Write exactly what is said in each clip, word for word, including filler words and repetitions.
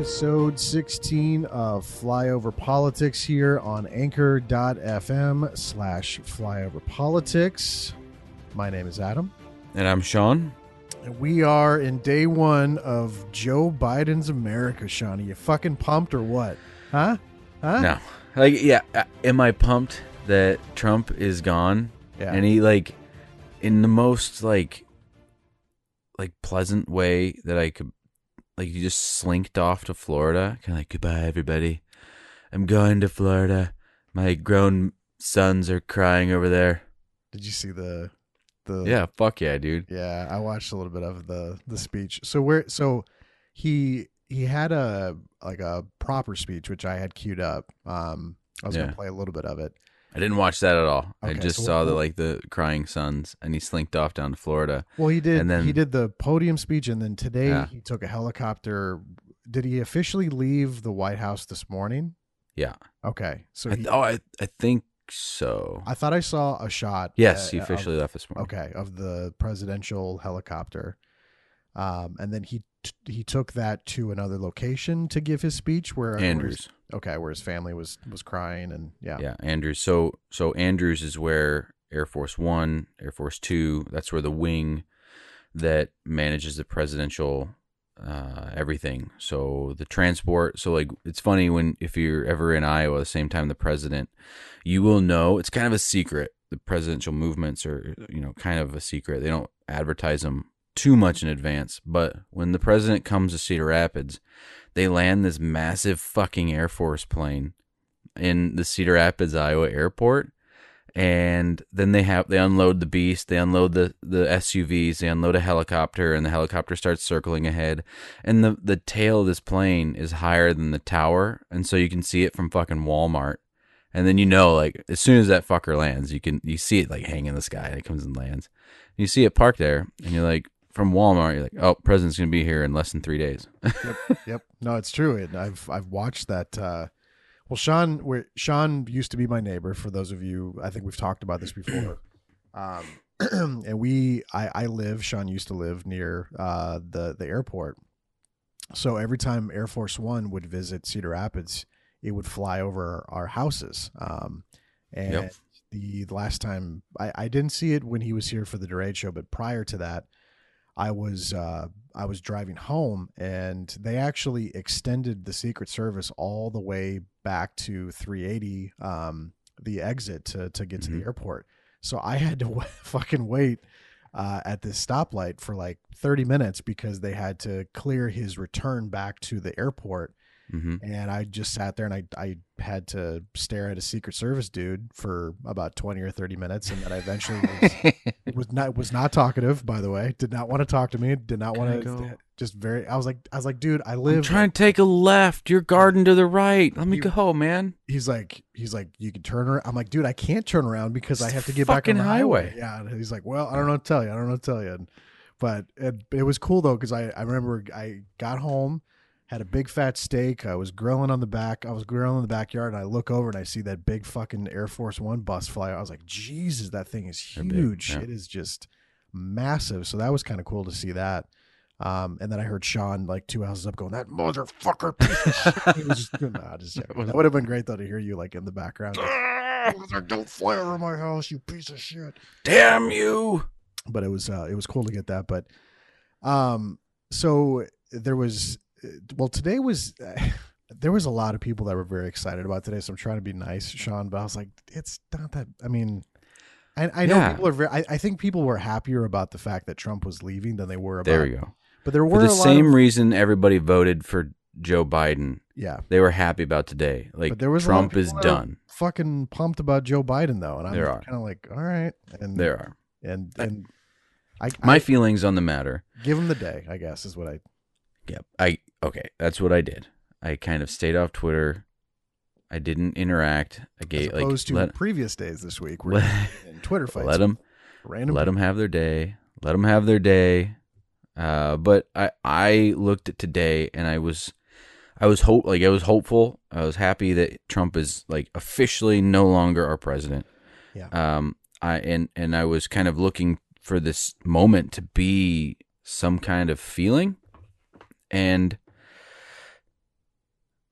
Episode sixteen of Flyover Politics here on anchor.fm slash flyover politics. My name is Adam. And I'm Sean. And we are in day one of Joe Biden's America, Sean. Are you fucking pumped or what? Huh? Huh? No. Like, yeah. Am I pumped that Trump is gone? Yeah. And he, like, in the most, like, like pleasant way that I could... Like, you just slinked off to Florida. Kind of like, goodbye, everybody. I'm going to Florida. My grown sons are crying over there. Did you see the... the? Yeah, fuck yeah, dude. Yeah, I watched a little bit of the, the speech. So where? So he he had a like a proper speech, which I had queued up. Um, I was yeah. going to play a little bit of it. I didn't watch that at all. Okay, I just so saw the like the crying sons, and he slinked off down to Florida. Well, he did. And then, he did the podium speech, and then today yeah. he took a helicopter. Did he officially leave the White House this morning? Yeah. Okay. So I th- he, oh, I I think so. I thought I saw a shot. Yes, at, he officially of, left this morning. Okay, of the presidential helicopter, um, and then he t- he took that to another location to give his speech where Andrews. Where Okay, where his family was, was crying and yeah. Yeah, Andrews. So so Andrews is where Air Force One, Air Force Two, that's where the wing that manages the presidential uh, everything. So the transport. So like it's funny when if you're ever in Iowa the same time the president, you will know it's kind of a secret. The presidential movements are, you know, kind of a secret. They don't advertise them too much in advance, but when the president comes to Cedar Rapids, they land this massive fucking Air Force plane in the Cedar Rapids, Iowa airport, and then they have they unload the beast, they unload the, the S U Vs, they unload a helicopter, and the helicopter starts circling ahead, and the, the tail of this plane is higher than the tower, and so you can see it from fucking Walmart, and then you know, like, as soon as that fucker lands, you can you see it, like, hang in the sky, and it comes and lands. You see it parked there, and you're like, from Walmart, you're like, oh, president's going to be here in less than three days. yep, yep. No, it's true. And I've, I've watched that. Uh, well, Sean, where Sean used to be my neighbor for those of you, I think we've talked about this before. Um, and we, I, I live, Sean used to live near, uh, the, the airport. So every time Air Force One would visit Cedar Rapids, it would fly over our houses. Um, and yep. the, the last time I, I didn't see it when he was here for the Durade show, but prior to that, I was uh, I was driving home, and they actually extended the Secret Service all the way back to three eighty, um, the exit to to get mm-hmm. to the airport. So I had to w- fucking wait uh, at this stoplight for like thirty minutes because they had to clear his return back to the airport. Mm-hmm. And I just sat there and I I had to stare at a Secret Service dude for about twenty or thirty minutes, and then I eventually was, was not was not talkative. By the way, did not want to talk to me. Did not want to go? Just very. I was like I was like, dude, I live. I'm trying like, to take a left. Your garden to the right. Let me he, go, man. He's like he's like you can turn around. I'm like, dude, I can't turn around because it's I have to get back on the highway. highway. Yeah. And he's like, well, I don't know what to tell you. I don't know what to tell you. And, but it, it was cool though because I I remember I got home. Had a big fat steak. I was grilling on the back. I was grilling in the backyard, and I look over and I see that big fucking Air Force One bus fly. I was like, Jesus, that thing is huge. Yeah. It is just massive. So that was kind of cool to see that. Um, and then I heard Sean like two houses up going, that motherfucker. It was just, nah, just that would have been great though to hear you like in the background. Like, don't fly over my house, you piece of shit. Damn you. But it was uh, it was cool to get that. But um, so there was. Well, today was, uh, there was a lot of people that were very excited about today, so I'm trying to be nice, Sean, but I was like, it's not that, I mean, I, I know yeah. people are very, I, I think people were happier about the fact that Trump was leaving than they were about. There we go. But there were For the a lot same of, reason everybody voted for Joe Biden. Yeah. They were happy about today. Like, but there was Trump is done. Fucking pumped about Joe Biden, though, and I'm kind of like, all right. And there are. And, and I, I, my I, feelings on the matter. Give him the day, I guess, is what I. Yep. I okay. That's what I did. I kind of stayed off Twitter. I didn't interact. I gave As opposed like, to let, previous days this week, we're in Twitter fights. Let them, random let people. them have their day. Let them have their day. Uh, but I, I looked at today, and I was, I was hope like I was hopeful. I was happy that Trump is like officially no longer our president. Yeah. Um. I and and I was kind of looking for this moment to be some kind of feeling. And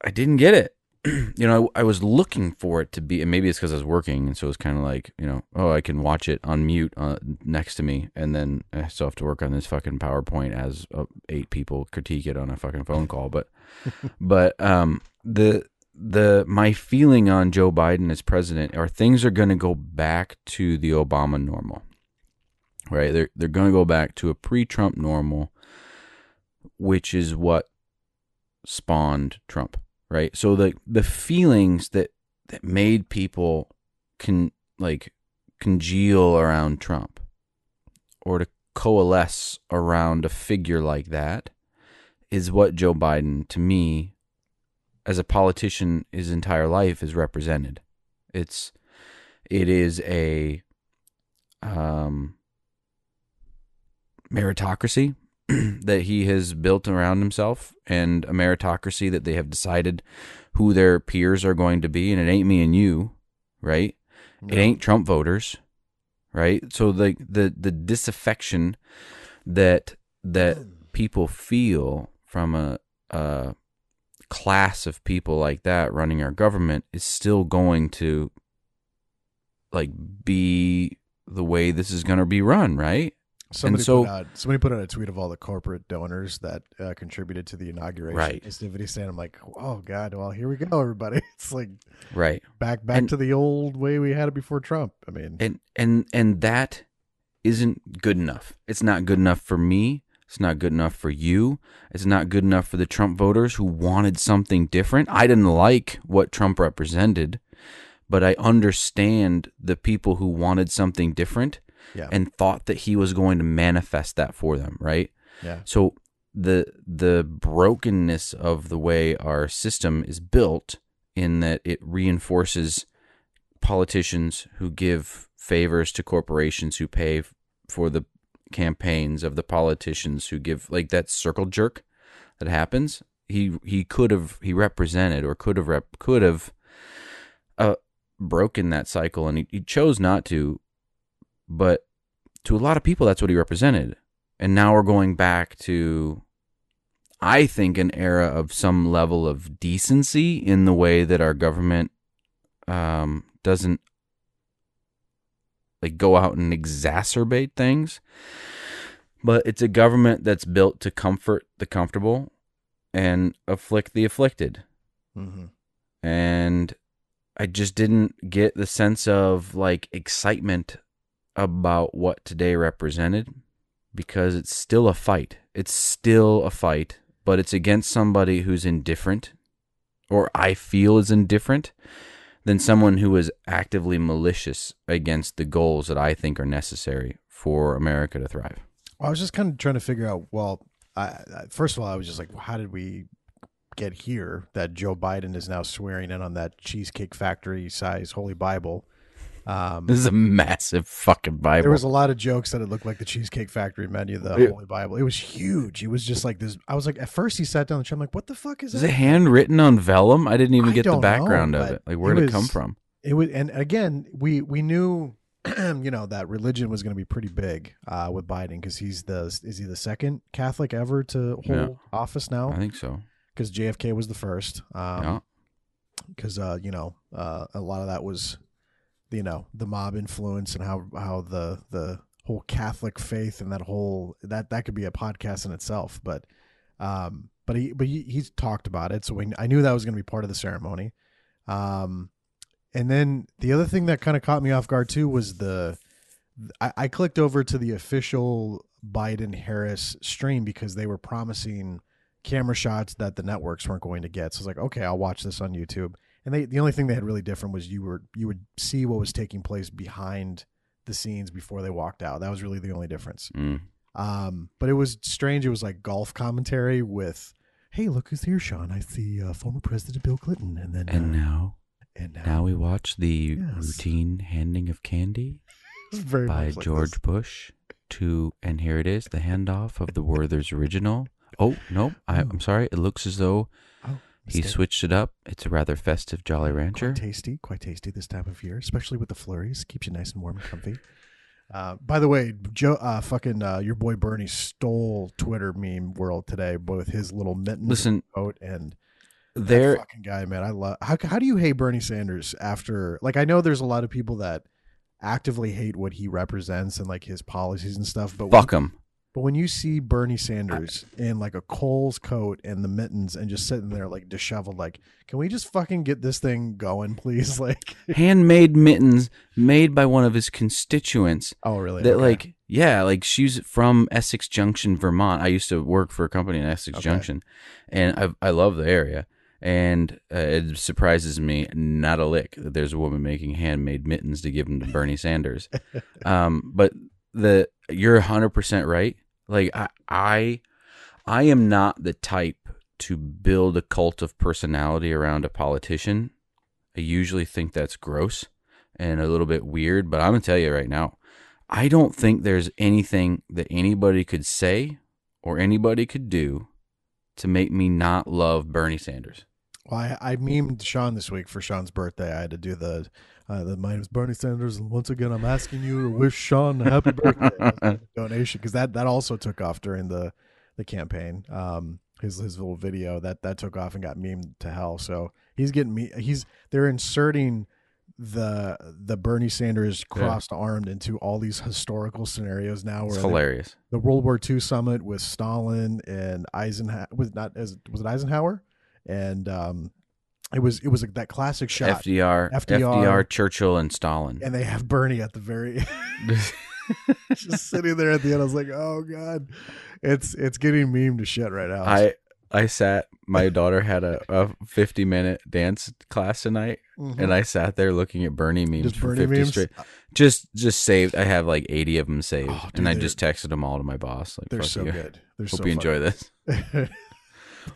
I didn't get it. You know, I, I was looking for it to be, and maybe it's because I was working, and so it was kind of like, you know, oh, I can watch it on mute uh, next to me, and then I still have to work on this fucking PowerPoint as uh, eight people critique it on a fucking phone call. But, but um, the the my feeling on Joe Biden as president are things are going to go back to the Obama normal, right? They're they're going to go back to a pre-Trump normal, which is what spawned Trump. Right. So the the feelings that, that made people can like congeal around Trump or to coalesce around a figure like that is what Joe Biden, to me, as a politician, his entire life is represented. It's it is a um, meritocracy that he has built around himself, and a meritocracy that they have decided who their peers are going to be. And it ain't me and you, right? No. It ain't Trump voters, right? So the, the, the disaffection that, that people feel from a, a class of people like that running our government is still going to like be the way this is going to be run. Right. Somebody, so, put out, somebody put out a tweet of all the corporate donors that uh, contributed to the inauguration right. festivity, saying, I'm like, oh, God, well, here we go, everybody. It's like right back back and, to the old way we had it before Trump. I mean, and, and and that isn't good enough. It's not good enough for me. It's not good enough for you. It's not good enough for the Trump voters who wanted something different. I didn't like what Trump represented, but I understand the people who wanted something different. Yeah. And thought that he was going to manifest that for them, right? Yeah. So the the brokenness of the way our system is built, in that it reinforces politicians who give favors to corporations who pay f- for the campaigns of the politicians who give, like that circle jerk that happens. He he could have he represented or could have rep, could have uh, broken that cycle, and he, he chose not to. But to a lot of people, that's what he represented. And now we're going back to, I think, an era of some level of decency in the way that our government um, doesn't like go out and exacerbate things. But it's a government that's built to comfort the comfortable and afflict the afflicted. Mm-hmm. And I just didn't get the sense of like excitement about what today represented, because it's still a fight. It's still a fight, but it's against somebody who's indifferent, or I feel is indifferent, than someone who is actively malicious against the goals that I think are necessary for America to thrive. Well, I was just kind of trying to figure out, well, I, I, first of all, I was just like, well, how did we get here that Joe Biden is now swearing in on that Cheesecake Factory size Holy Bible? Um, this is a massive fucking Bible. There was a lot of jokes that it looked like the Cheesecake Factory menu, the it, Holy Bible. It was huge. It was just like this. I was like, at first he sat down and I'm like, what the fuck is, is that? Is it handwritten on vellum? I didn't even I get the background know, of it. Like, where did it, was, it come from? It was, and again, we we knew, you know, that religion was going to be pretty big uh, with Biden, because he's the is he the second Catholic ever to hold yeah. office now? I think so. Because J F K was the first. Um, because yeah. uh, you know, uh, a lot of that was, you know, the mob influence, and how, how the, the whole Catholic faith and that whole, that, that could be a podcast in itself, but, um, but he, but he, he's talked about it. So we, I knew that was going to be part of the ceremony. Um, and then the other thing that kind of caught me off guard too was the, I, I clicked over to the official Biden Harris stream, because they were promising camera shots that the networks weren't going to get. So I was like, okay, I'll watch this on YouTube. And they, the only thing they had really different was you were you would see what was taking place behind the scenes before they walked out. That was really the only difference. Mm. Um, but it was strange. It was like golf commentary with, "Hey, look who's here, Sean! I see uh, former President Bill Clinton." And then and uh, now, and now, now we watch the yes. routine handing of candy very by like George this. Bush to, and here it is, the handoff of the Werther's original. Oh no, I, I'm sorry. It looks as though. Oh. He switched it up. It's a rather festive Jolly Rancher. Quite tasty, quite tasty this time of year, especially with the flurries. Keeps you nice and warm and comfy. Uh, by the way, Joe, uh, fucking uh, your boy Bernie stole Twitter meme world today with his little mittens. Listen, and coat and There, that fucking guy, man. I love. How how do you hate Bernie Sanders after? Like, I know there's a lot of people that actively hate what he represents and like his policies and stuff. But fuck when, him. But when you see Bernie Sanders I, in like a Kohl's coat and the mittens and just sitting there like disheveled, like, can we just fucking get this thing going, please? Like handmade mittens made by one of his constituents. Oh, really? That okay. like yeah, like she's from Essex Junction, Vermont. I used to work for a company in Essex okay. Junction, and I I love the area. And uh, it surprises me not a lick that there's a woman making handmade mittens to give them to Bernie Sanders. Um, but the you're one hundred percent right. Like I, I, I am not the type to build a cult of personality around a politician. I usually think that's gross and a little bit weird. But I'm gonna tell you right now, I don't think there's anything that anybody could say or anybody could do to make me not love Bernie Sanders. Well, I, I memed Sean this week for Sean's birthday. I had to do the, uh, the mine was Bernie Sanders. And once again, I'm asking you to wish Sean a happy birthday donation. Cause that, that also took off during the, the campaign. Um, his, his little video that, that took off and got memed to hell. So he's getting me, he's, they're inserting the, the Bernie Sanders crossed yeah. armed into all these historical scenarios now. Where it's hilarious. The World War Two summit with Stalin and Eisenhower was not as, was it Eisenhower? And um, it was it was like that classic shot. F D R, F D R, F D R, Churchill, and Stalin. And they have Bernie at the very just sitting there at the end. I was like, oh god, it's it's getting memed to shit right now. I I sat. My daughter had a, a fifty minute dance class tonight, mm-hmm. and I sat there looking at Bernie memes just for Bernie fifty memes? Straight. Just just saved. I have like eighty of them saved, oh, dude, and I just texted them all to my boss. Like, they're so you. good. They're Hope so you enjoy fun. this.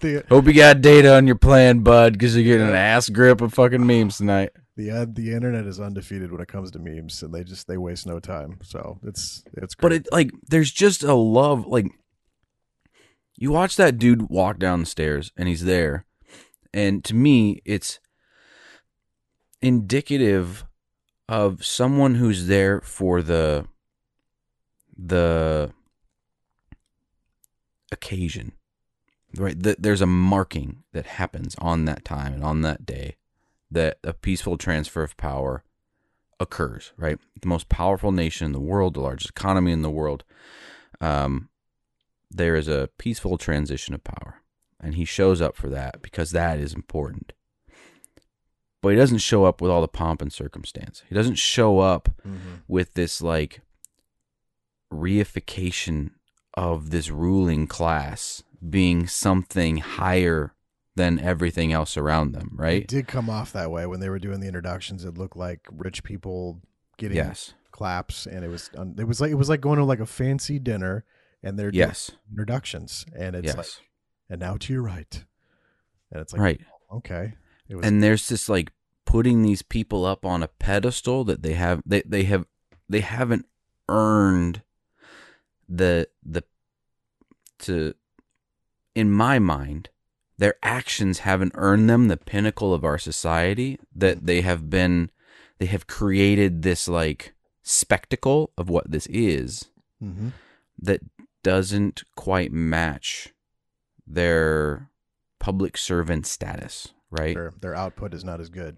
The, Hope you got data on your plan, bud, because you're getting an ass grip of fucking memes tonight. The uh, the internet is undefeated when it comes to memes, and they just they waste no time. So it's it's great. But it like there's just a love. Like you watch that dude walk down the stairs, and he's there, and to me, it's indicative of someone who's there for the the occasion. Right, there's a marking that happens on that time and on that day that a peaceful transfer of power occurs, right? The most powerful nation in the world, the largest economy in the world. Um, there is a peaceful transition of power, and he shows up for that because that is important. But he doesn't show up with all the pomp and circumstance. He doesn't show up mm-hmm. with this, like, reification of this ruling class being something higher than everything else around them, right? It did come off that way when they were doing the introductions. It looked like rich people getting yes. claps, and it was it was like it was like going to like a fancy dinner, and they're yes. doing introductions, and it's yes. like, and now to your right, and it's like right, okay, it was, and there's this like putting these people up on a pedestal that they have they they have they haven't earned the the to. In my mind, their actions haven't earned them the pinnacle of our society, that they have been, they have created this like spectacle of what this is mm-hmm. that doesn't quite match their public servant status, right? Sure. Their output is not as good.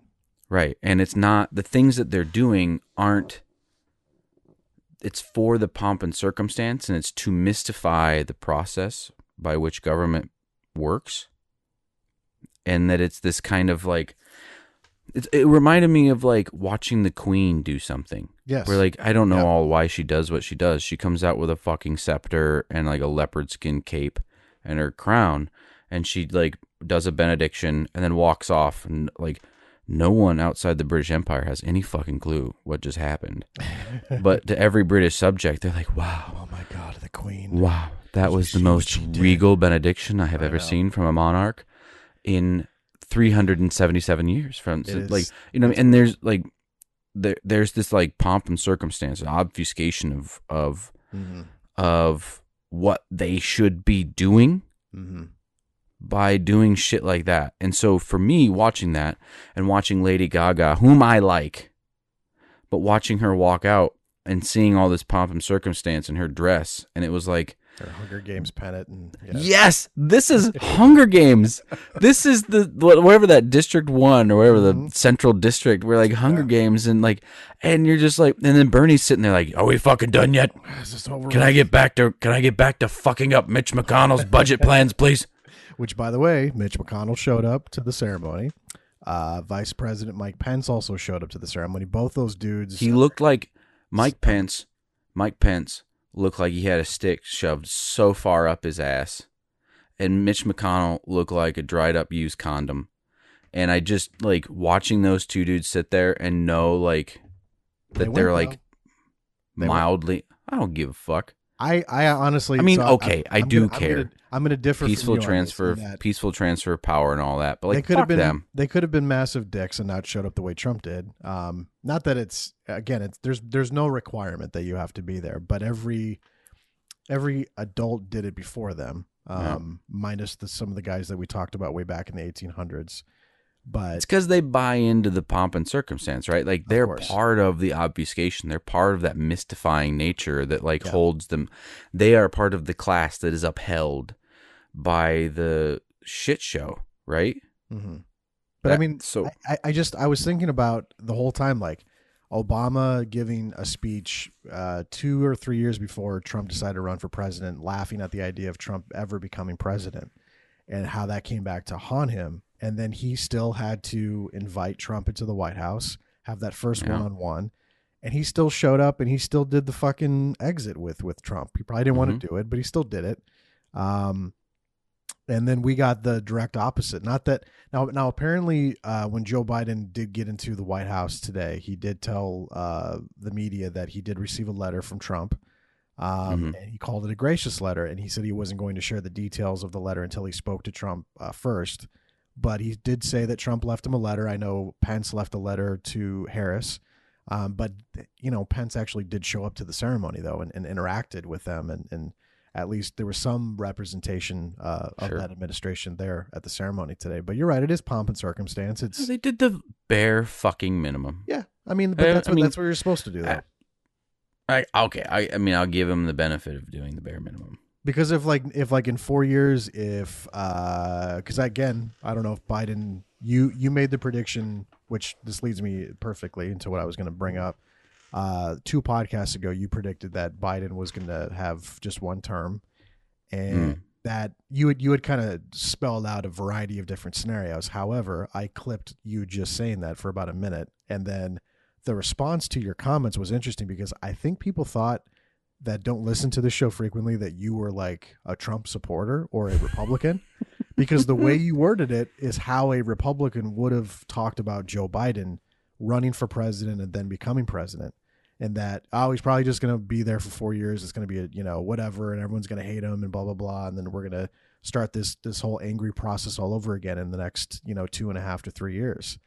Right. And it's not, the things that they're doing aren't, it's for the pomp and circumstance, and it's to mystify the process by which government works, and that it's this kind of like it, it reminded me of like watching the Queen do something. Yes, where like I don't know yep. all why she does what she does. She comes out with a fucking scepter and like a leopard skin cape and her crown, and she like does a benediction and then walks off, and like no one outside the British Empire has any fucking clue what just happened. But to every British subject, they're like, wow, oh my god, the Queen, wow. That was the most regal benediction I have I ever know. seen from a monarch in three hundred seventy-seven years. From so, like you know, and there's like there there's this like pomp and circumstance, an obfuscation of of mm-hmm. of what they should be doing mm-hmm. by doing shit like that. And so for me, watching that and watching Lady Gaga, whom I like, but watching her walk out and seeing all this pomp and circumstance in her dress, and it was like. Or Hunger Games pennant. And, yeah. Yes, this is Hunger Games. This is the whatever that District One or whatever the mm-hmm. Central District. We're like Hunger yeah. Games, and like, and you're just like, and then Bernie's sitting there like, "Are we fucking done yet? Is this over? Can I get back to? Can I get back to fucking up Mitch McConnell's budget plans, please?" Which, by the way, Mitch McConnell showed up to the ceremony. Uh, Vice President Mike Pence also showed up to the ceremony. Both those dudes. He looked like Mike Pence. Mike Pence. Looked like he had a stick shoved so far up his ass, and Mitch McConnell looked like a dried up used condom. And I just like watching those two dudes sit there and know like that they they're like they mildly. Went. I don't give a fuck. I, I honestly, I mean, so okay, I, I do gonna, care. I'm gonna, I'm gonna differ. Peaceful from you transfer, on this, peaceful transfer of power and all that. But like, they could fuck have been, them. They could have been massive dicks and not showed up the way Trump did. Um, not that it's again, it's there's there's no requirement that you have to be there, but every every adult did it before them, um, yeah. minus the, some of the guys that we talked about way back in the eighteen hundreds. But it's because they buy into the pomp and circumstance, right? Like they're of part of the obfuscation. They're part of that mystifying nature that like yeah. holds them. They are part of the class that is upheld by the shit show, right? Mm-hmm. But that, I mean, so I, I just I was thinking about the whole time, like Obama giving a speech uh, two or three years before Trump decided to run for president, laughing at the idea of Trump ever becoming president and how that came back to haunt him. And then he still had to invite Trump into the White House, have that first yeah. one-on-one, and he still showed up and he still did the fucking exit with, with Trump. He probably didn't mm-hmm. want to do it, but he still did it. Um, and then we got the direct opposite. Not that now, now apparently uh, when Joe Biden did get into the White House today, he did tell uh, the media that he did receive a letter from Trump. Um, mm-hmm. and he called it a gracious letter. And he said he wasn't going to share the details of the letter until he spoke to Trump uh, first. But he did say that Trump left him a letter. I know Pence left a letter to Harris. Um, but, you know, Pence actually did show up to the ceremony, though, and, and interacted with them. And, and at least there was some representation uh, of sure. that administration there at the ceremony today. But you're right. It is pomp and circumstance. It's They did the bare fucking minimum. Yeah. I mean, but that's, I, I what, mean, that's what you're supposed to do, though. I, I, okay. I, I mean, I'll give him the benefit of doing the bare minimum. Because if like if like in four years, if because uh, again, I don't know if Biden, you you made the prediction, which this leads me perfectly into what I was going to bring up. Uh, two podcasts ago, you predicted that Biden was going to have just one term and mm. that you would you had kind of spelled out a variety of different scenarios. However, I clipped you just saying that for about a minute. And then the response to your comments was interesting because I think people thought that don't listen to this show frequently that you were like a Trump supporter or a Republican because the way you worded it is how a Republican would have talked about Joe Biden running for president and then becoming president. And that, oh, he's probably just going to be there for four years. It's going to be, a, you know, whatever. And everyone's going to hate him and blah, blah, blah. And then we're going to start this, this whole angry process all over again in the next, you know, two and a half to three years.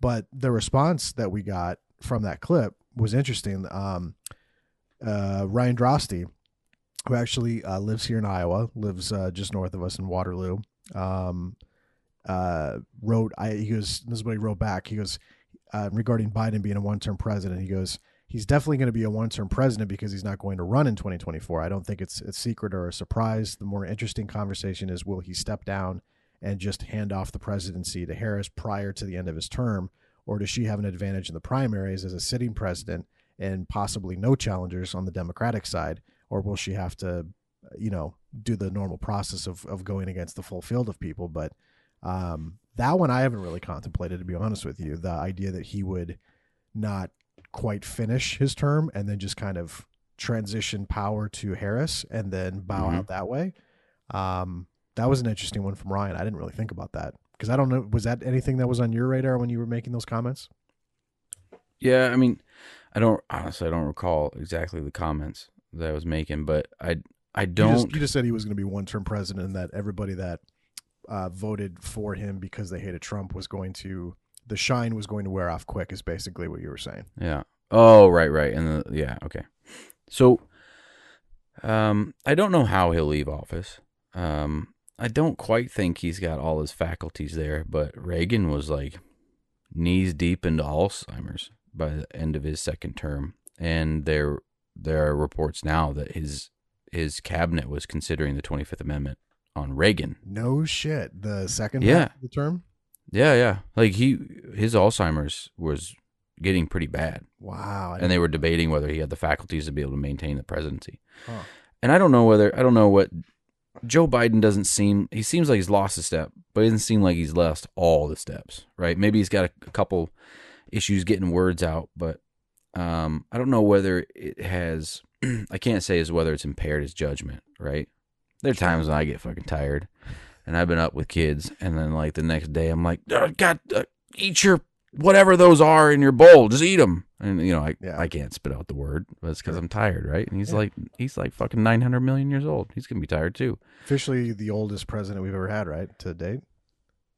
But the response that we got from that clip was interesting. Um, Uh, Ryan Droste, who actually uh, lives here in Iowa, lives uh, just north of us in Waterloo, um, uh, wrote, I, he goes, this is what he wrote back. He goes, uh, regarding Biden being a one-term president, he goes, he's definitely going to be a one-term president because he's not going to run in twenty twenty-four. I don't think it's a secret or a surprise. The more interesting conversation is, will he step down and just hand off the presidency to Harris prior to the end of his term? Or does she have an advantage in the primaries as a sitting president and possibly no challengers on the Democratic side, or will she have to, you know, do the normal process of, of going against the full field of people? But um, that one I haven't really contemplated, to be honest with you, the idea that he would not quite finish his term and then just kind of transition power to Harris and then bow mm-hmm. out that way. Um, that was an interesting one from Ryan. I didn't really think about that because I don't know. Was that anything that was on your radar when you were making those comments? Yeah, I mean, I don't honestly. I don't recall exactly the comments that I was making, but I I don't. You just, you just said he was going to be one-term president, and that everybody that uh, voted for him because they hated Trump was going to the shine was going to wear off quick. Is basically what you were saying. Yeah. Oh, right, right, and the, yeah, okay. So, um, I don't know how he'll leave office. Um, I don't quite think he's got all his faculties there, but Reagan was like knees deep into Alzheimer's by the end of his second term, and there there are reports now that his his cabinet was considering the twenty-fifth amendment on Reagan. No shit. The second yeah. half of the term? Yeah, yeah. Like he his Alzheimer's was getting pretty bad. Wow. And they were debating whether he had the faculties to be able to maintain the presidency. Huh. And I don't know whether I don't know what Joe Biden doesn't seem he seems like he's lost a step, but he doesn't seem like he's lost all the steps, right? Maybe he's got a, a couple issues getting words out, but um, I don't know whether it has I can't say is whether it's impaired his judgment, right? There are times when I get fucking tired, and I've been up with kids, and then like the next day I'm like, God, uh, eat your whatever those are in your bowl, just eat them. And you know, I yeah. I can't spit out the word, but it's because I'm tired, right? And he's yeah. like, he's like fucking nine hundred million years old. He's gonna be tired too. Officially, the oldest president we've ever had, right, to date?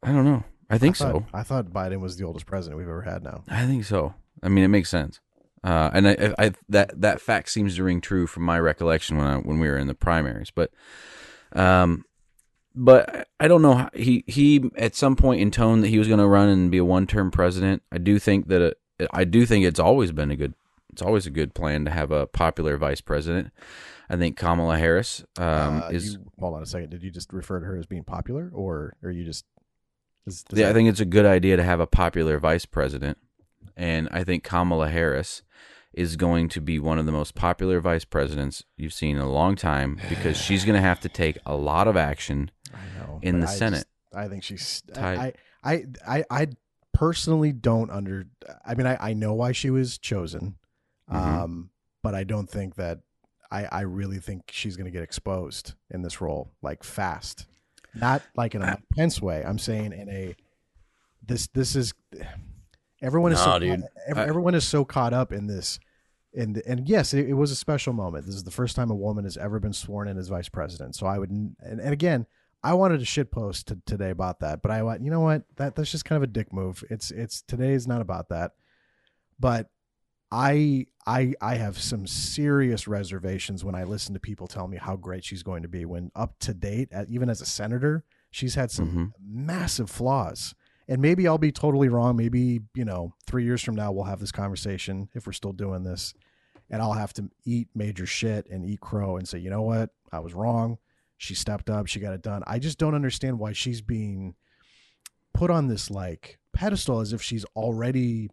I don't know. I think I thought, so. I thought Biden was the oldest president we've ever had. Now I think so. I mean, it makes sense. Uh, and I, I, that that fact seems to ring true from my recollection when I, when we were in the primaries. But, um, but I don't know. How, he he at some point intoned that he was going to run and be a one-term president. I do think that it, I do think it's always been a good. It's always a good plan to have a popular vice president. I think Kamala Harris um, uh, is. You, hold on a second. Did you just refer to her as being popular, or are you just? Is, yeah, I think it's a good idea to have a popular vice president. And I think Kamala Harris is going to be one of the most popular vice presidents you've seen in a long time because she's going to have to take a lot of action I know, in the I Senate. Just, I think she's. I, I I I personally don't under. I mean, I, I know why she was chosen, mm-hmm. um, but I don't think that. I I really think she's going to get exposed in this role, like fast, not like in a Pence way. I'm saying in a. This this is. Everyone is nah, so dude. Caught, everyone I, is so caught up in this, and and yes, it, it was a special moment. This is the first time a woman has ever been sworn in as vice president. So I would, and, and again, I wanted a shit post to, today about that, but I went, you know what? That that's just kind of a dick move. It's it's today is not about that, but I I I have some serious reservations when I listen to people tell me how great she's going to be. When up to date, even as a senator, she's had some mm-hmm. massive flaws. And maybe I'll be totally wrong. Maybe, you know, three years from now, we'll have this conversation if we're still doing this, and I'll have to eat major shit and eat crow and say, you know what? I was wrong. She stepped up. She got it done. I just don't understand why she's being put on this like pedestal as if she's already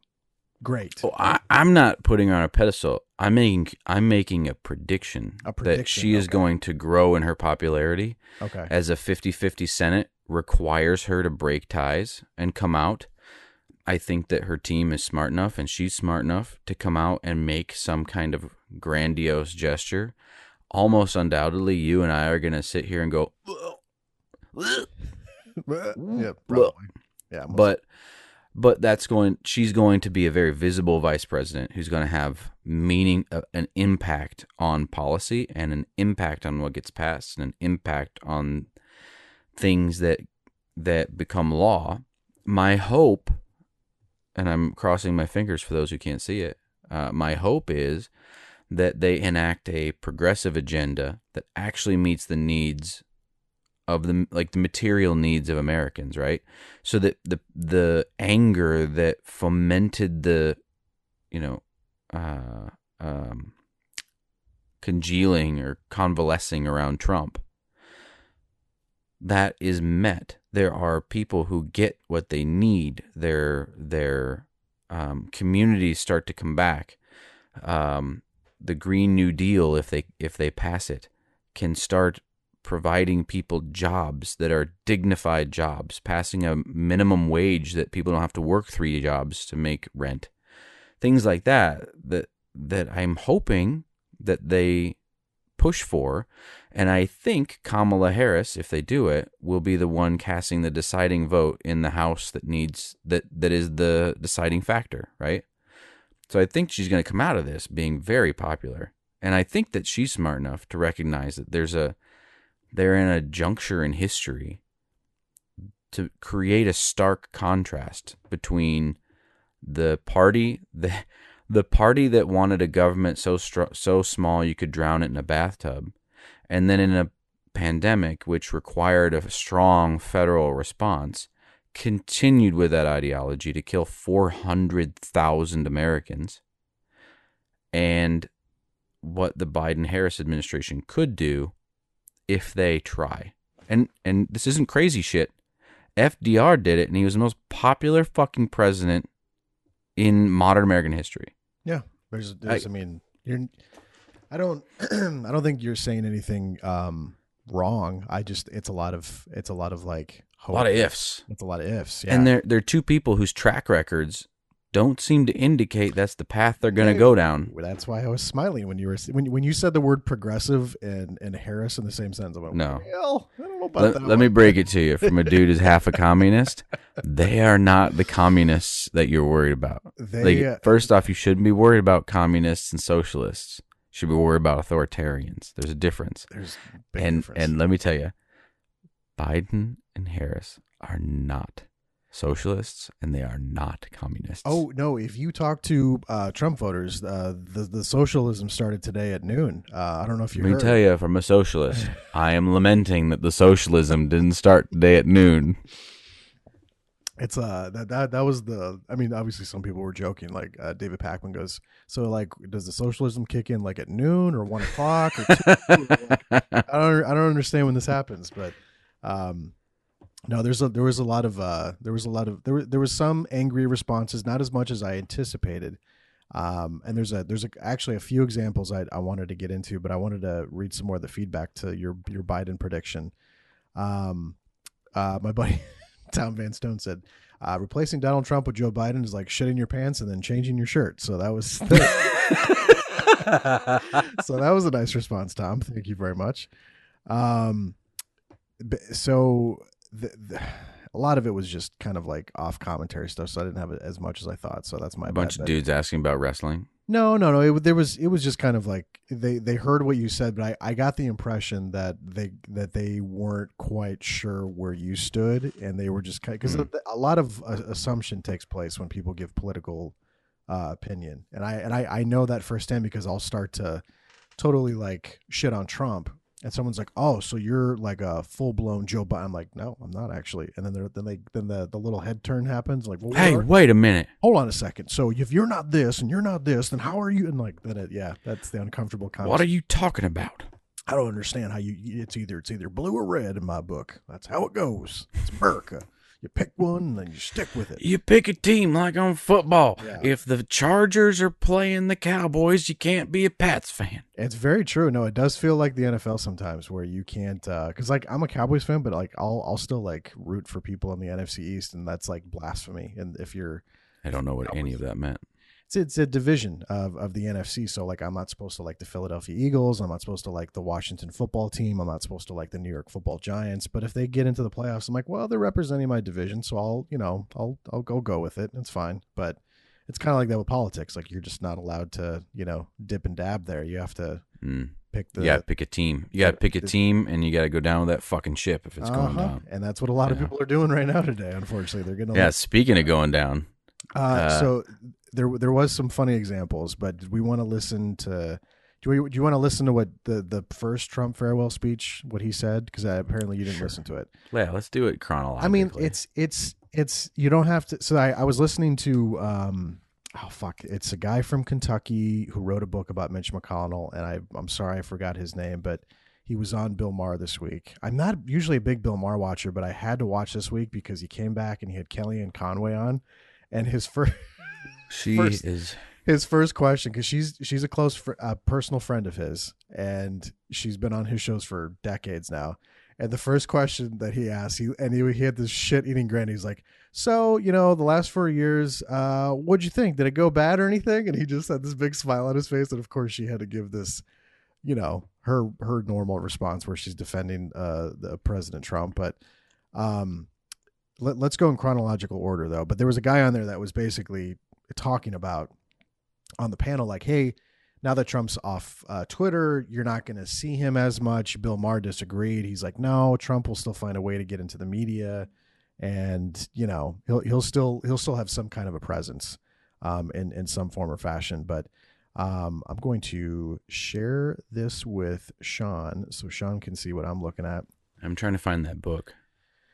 great. Oh, I, I'm not putting her on a pedestal. I'm making, I'm making a prediction, a prediction that she okay. is going to grow in her popularity okay. as a fifty-fifty Senate. Requires her to break ties and come out. I think that her team is smart enough and she's smart enough to come out and make some kind of grandiose gesture. Almost undoubtedly, you and I are going to sit here and go, yeah, probably. Yeah, but but that's going. She's going to be a very visible vice president who's going to have meaning, uh, an impact on policy and an impact on what gets passed and an impact on things that that become law. My hope, and I'm crossing my fingers for those who can't see it, uh, my hope is that they enact a progressive agenda that actually meets the needs of the like the material needs of Americans, right? So that the the anger that fomented the you know uh, um, congealing or convalescing around Trump. That is met. There are people who get what they need. Their their um, communities start to come back. Um, the Green New Deal, if they if they pass it, can start providing people jobs that are dignified jobs. Passing a minimum wage that people don't have to work three jobs to make rent. Things like that. That that I'm hoping that they push for, and I think Kamala Harris, if they do it, will be the one casting the deciding vote in the House that needs that that is the deciding factor, right? So I think she's going to come out of this being very popular, and I think that she's smart enough to recognize that there's a they're in a juncture in history to create a stark contrast between the party that The party that wanted a government so str- so small you could drown it in a bathtub, and then in a pandemic which required a strong federal response, continued with that ideology to kill four hundred thousand Americans, and what the Biden-Harris administration could do if they try. And and this isn't crazy shit. F D R did it, and he was the most popular fucking president in modern American history. Yeah, there's, there's I, I mean, you're, I don't, I don't think you're saying anything um, wrong. I just, it's a lot of, it's a lot of like, hope. A lot of ifs. It's a lot of ifs. Yeah. And there, there are two people whose track records don't seem to indicate that's the path they're going to go down. That's why I was smiling when you were when when you said the word progressive and, and Harris in the same sentence. I went, no, well, I don't know about let, that. Let one. me break it to you. From a dude who's half a communist, they are not the communists that you're worried about. They, like, first off, you shouldn't be worried about communists and socialists. You should be worried about authoritarians. There's a difference. There's a big and difference. And let me tell you, Biden and Harris are not socialists, and they are not communists. Oh no! If you talk to uh, Trump voters, uh, the the socialism started today at noon. Uh, I don't know if you. Let me heard. tell you, from a socialist, I am lamenting that the socialism didn't start today at noon. It's uh that that that was the. I mean, obviously, some people were joking. Like uh, David Pakman goes, so like, does the socialism kick in like at noon or one o'clock? Or two? Like, I don't I don't understand when this happens, but. Um, No, there's a, there was a lot of uh, there was a lot of there were, there was some angry responses, not as much as I anticipated. Um, and there's a there's a, actually a few examples I, I wanted to get into, but I wanted to read some more of the feedback to your your Biden prediction. Um, uh, my buddy Tom Van Stone said, uh, replacing Donald Trump with Joe Biden is like shitting your pants and then changing your shirt. So that was so that was a nice response, Tom. Thank you very much. Um, so. The, the, a lot of it was just kind of like off commentary stuff, so I didn't have it as much as I thought. So that's my a bunch bad. of dudes asking about wrestling. No, no, no. It there was it was just kind of like they, they heard what you said, but I, I got the impression that they that they weren't quite sure where you stood, and they were just kind because mm. a, a lot of uh, assumption takes place when people give political uh, opinion, and I and I, I know that firsthand because I'll start to totally like shit on Trump. And someone's like, "Oh, so you're like a full blown Joe Biden?" I'm like, "No, I'm not actually." And then then they then the, the little head turn happens. Like, well, hey, wait a minute, hold on a second. So if you're not this and you're not this, then how are you? And like then it, yeah, that's the uncomfortable concept. What are you talking about? I don't understand how you. It's either it's either blue or red in my book. That's how it goes. It's America. You pick one and then you stick with it. You pick a team like on football. Yeah. If the Chargers are playing the Cowboys, you can't be a Pats fan. It's very true. No, it does feel like the N F L sometimes where you can't uh, – because, like, I'm a Cowboys fan, but, like, I'll I'll still, like, root for people in the N F C East, and that's, like, blasphemy. And if you're – I don't know what Cowboys, any of that meant. It's, it's a division of, of the N F C, so, like, I'm not supposed to like the Philadelphia Eagles. I'm not supposed to like the Washington football team. I'm not supposed to like the New York football Giants. But if they get into the playoffs, I'm like, well, they're representing my division, so I'll, you know, I'll I'll go, go with it. It's fine. But it's kind of like that with politics. Like, you're just not allowed to, you know, dip and dab there. You have to mm. pick the... You got to pick a team. You got to pick a team, and you got to go down with that fucking ship if it's uh-huh. going down. And that's what a lot yeah. of people are doing right now today, unfortunately. They're going to... Yeah, like, speaking of going down... Uh, uh, so... There, there was some funny examples, but we want to listen to. Do we? Do you want to listen to what the, the first Trump farewell speech? What he said? Because apparently you didn't sure. listen to it. Yeah, let's do it chronologically. I mean, it's it's it's you don't have to. So I, I was listening to um oh fuck, it's a guy from Kentucky who wrote a book about Mitch McConnell, and I I'm sorry I forgot his name, but he was on Bill Maher this week. I'm not usually a big Bill Maher watcher, but I had to watch this week because he came back and he had Kellyanne Conway on, and his first. She first, is his first question because she's she's a close fr- uh, personal friend of his, and she's been on his shows for decades now. And the first question that he asked, he and he, he had this shit eating grin. He's like, "So you know, the last four years, uh, what'd you think? Did it go bad or anything?" And he just had this big smile on his face. And of course, she had to give this, you know, her her normal response where she's defending uh, the President Trump, but. um Let, let's go in chronological order, though. But there was a guy on there that was basically talking about on the panel, like, hey, now that Trump's off uh, Twitter, you're not going to see him as much. Bill Maher disagreed. He's like, no, Trump will still find a way to get into the media. And, you know, he'll he'll still he'll still have some kind of a presence um, in, in some form or fashion. But um, I'm going to share this with Sean so Sean can see what I'm looking at. I'm trying to find that book.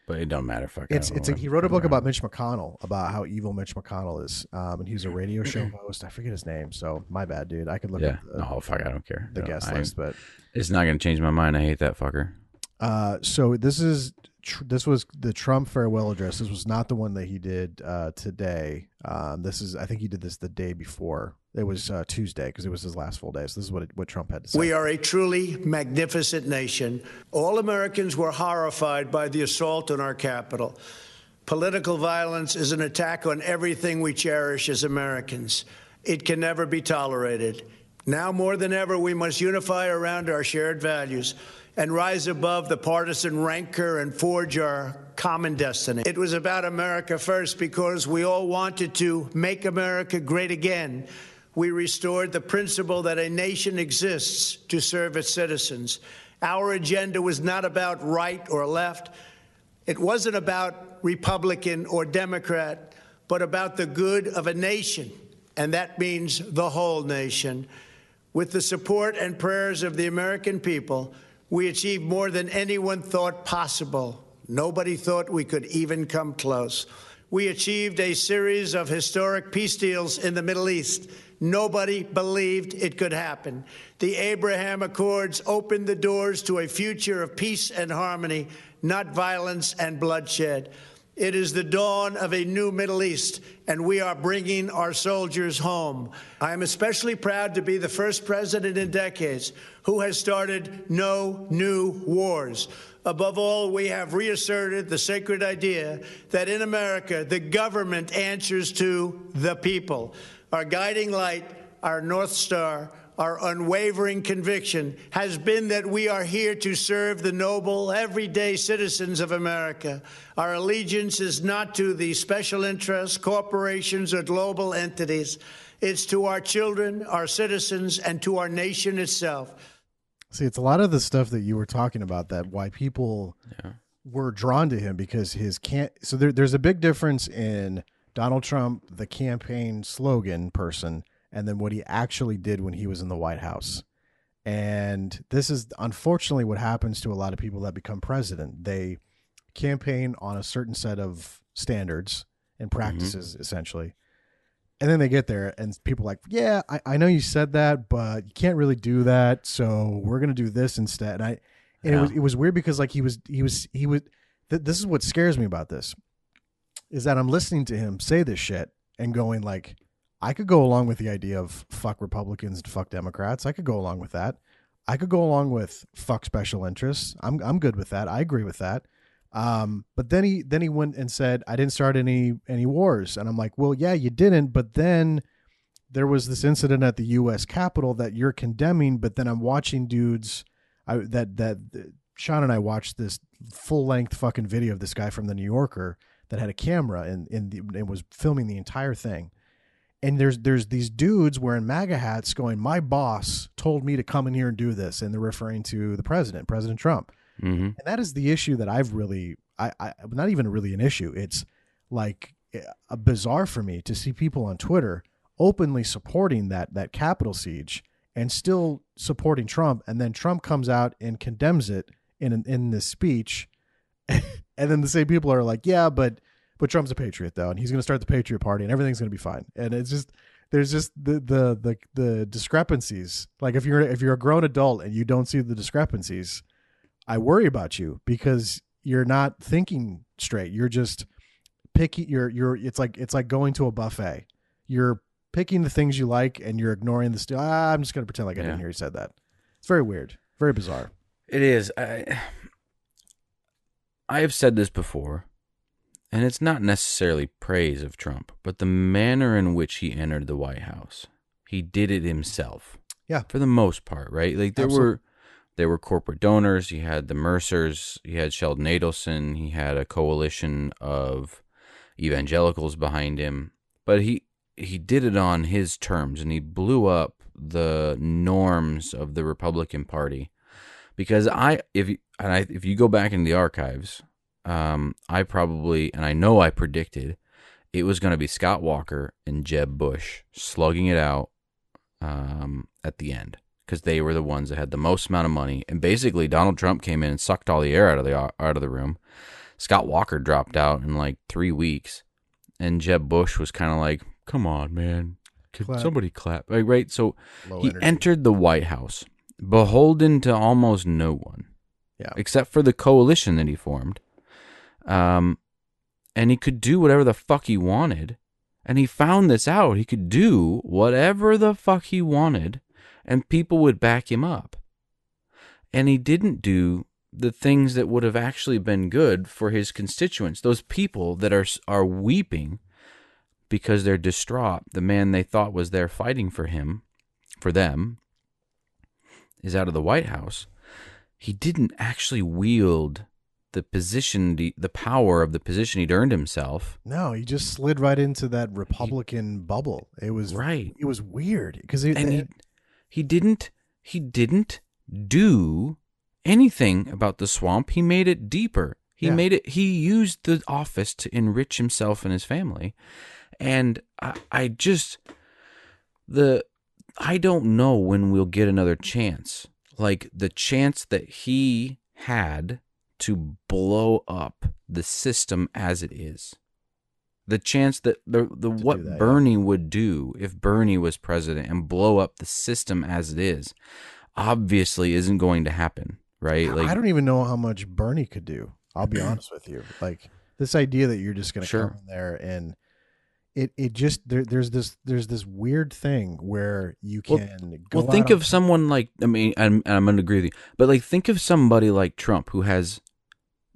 But it don't matter. Fuck. It's it's. A, he wrote a book about Mitch McConnell, about how evil Mitch McConnell is, um, and he was a radio show host. I forget his name, so my bad, dude. I could look. Yeah. At the, oh fuck, I don't care. The no, guest I, list, but it's not going to change my mind. I hate that fucker. Uh, so this is tr- this was the Trump farewell address. This was not the one that he did uh, today. Um, this is I think he did this the day before. It was uh, Tuesday because it was his last full day. So this is what it, what Trump had to say. We are a truly magnificent nation. All Americans were horrified by the assault on our Capitol. Political violence is an attack on everything we cherish as Americans. It can never be tolerated. Now more than ever, we must unify around our shared values and rise above the partisan rancor and forge our common destiny. It was about America first because we all wanted to make America great again. We restored the principle that a nation exists to serve its citizens. Our agenda was not about right or left. It wasn't about Republican or Democrat, but about the good of a nation, and that means the whole nation. With the support and prayers of the American people, we achieved more than anyone thought possible. Nobody thought we could even come close. We achieved a series of historic peace deals in the Middle East. Nobody believed it could happen. The Abraham Accords opened the doors to a future of peace and harmony, not violence and bloodshed. It is the dawn of a new Middle East, and we are bringing our soldiers home. I am especially proud to be the first president in decades who has started no new wars. Above all, we have reasserted the sacred idea that in America, the government answers to the people. Our guiding light, our North Star, our unwavering conviction has been that we are here to serve the noble, everyday citizens of America. Our allegiance is not to the special interests, corporations, or global entities. It's to our children, our citizens, and to our nation itself. See, it's a lot of the stuff that you were talking about that why people yeah. were drawn to him because his can't. So there, there's a big difference in Donald Trump, the campaign slogan person, and then what he actually did when he was in the White House. And this is unfortunately what happens to a lot of people that become president. They campaign on a certain set of standards and practices, mm-hmm. essentially. And then they get there and people are like, yeah, I, I know you said that, but you can't really do that. So we're going to do this instead. And I, and yeah. it was, it was weird because like he was, he was, he was, th- this is what scares me about this is that I'm listening to him say this shit and going like, I could go along with the idea of fuck Republicans and fuck Democrats. I could go along with that. I could go along with fuck special interests. I'm, I'm good with that. I agree with that. Um, but then he, then he went and said, I didn't start any, any wars. And I'm like, well, yeah, you didn't. But then there was this incident at the U S Capitol that you're condemning, but then I'm watching dudes I, that, that Sean and I watched this full length fucking video of this guy from the New Yorker that had a camera and, and, the, and was filming the entire thing. And there's, there's these dudes wearing MAGA hats going, my boss told me to come in here and do this. And they're referring to the president, President Trump. Mm-hmm. And that is the issue that I've really, I, I, not even really an issue. It's like a bizarre for me to see people on Twitter openly supporting that, that Capitol siege and still supporting Trump. And then Trump comes out and condemns it in an, in this speech. And then the same people are like, yeah, but, but Trump's a patriot though. And he's going to start the Patriot Party and everything's going to be fine. And it's just, there's just the, the, the, the discrepancies. Like if you're, if you're a grown adult and you don't see the discrepancies, I worry about you because you're not thinking straight. You're just picky. You're you're. It's like it's like going to a buffet. You're picking the things you like and you're ignoring the stuff. Ah, I'm just gonna pretend like I yeah. didn't hear you said that. It's very weird, very bizarre. It is. I I have said this before, and it's not necessarily praise of Trump, but the manner in which he entered the White House, he did it himself. Yeah, for the most part, right? Like there Absolutely. were. There were corporate donors. He had the Mercers. He had Sheldon Adelson. He had a coalition of evangelicals behind him. But he he did it on his terms, and he blew up the norms of the Republican Party. Because I, if you, and I, if you go back in the archives, um, I probably, and I know I predicted, it was going to be Scott Walker and Jeb Bush slugging it out um, at the end. Because they were the ones that had the most amount of money, and basically Donald Trump came in and sucked all the air out of the out of the room, Scott Walker dropped out in like three weeks, and Jeb Bush was kind of like, come on, man. Could clap. Somebody clap? Like, right? So Low he energy. entered the White House beholden to almost no one, yeah, except for the coalition that he formed. Um, and he could do whatever the fuck he wanted. And he found this out. He could do whatever the fuck he wanted, and people would back him up. And he didn't do the things that would have actually been good for his constituents, those people that are are weeping because they're distraught. The man they thought was there fighting for him, for them, is out of the White House. He didn't actually wield the position, the power of the position he'd earned himself. No, he just slid right into that Republican he, bubble. It was right. It was weird because and they, he he didn't he didn't do anything about the swamp. He made it deeper. He yeah. made it. He used the office to enrich himself and his family. And I, I just the I don't know when we'll get another chance like the chance that he had to blow up the system as it is. The chance that the the what that, Bernie yeah. would do if Bernie was president and blow up the system as it is obviously isn't going to happen, right? Like, I don't even know how much Bernie could do. I'll be honest with you. Like this idea that you're just going to sure. come in there and it it just there, there's this there's this weird thing where you can well, go Well think of someone like I mean I'm I'm going to agree with you. But like think of somebody like Trump who has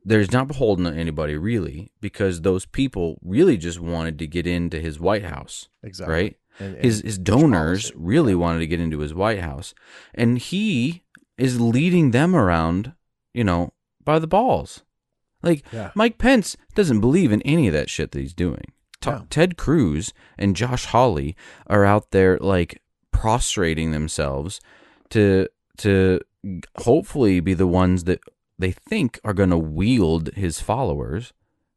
there's not beholden to anybody really, because those people really just wanted to get into his White House. Exactly. Right? And, and his his donors really wanted to get into his White House. And he is leading them around, you know, by the balls. Like yeah. Mike Pence doesn't believe in any of that shit that he's doing. Ta- yeah. Ted Cruz and Josh Hawley are out there like prostrating themselves to to hopefully be the ones that they think are going to wield his followers,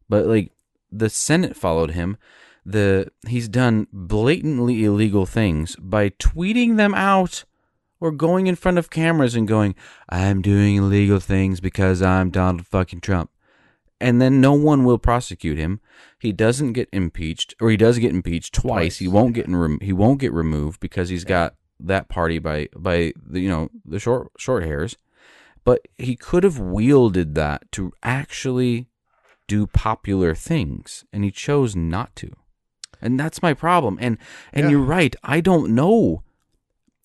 but like the Senate followed him. The he's done blatantly illegal things by tweeting them out or going in front of cameras and going, "I'm doing illegal things because I'm Donald fucking Trump," and then no one will prosecute him. He doesn't get impeached, or he does get impeached twice. twice. He won't get in rem- he won't get removed because he's yeah. got that party by by the, you know, the short short hairs. But he could have wielded that to actually do popular things, and he chose not to. And that's my problem. And and yeah. you're right. I don't know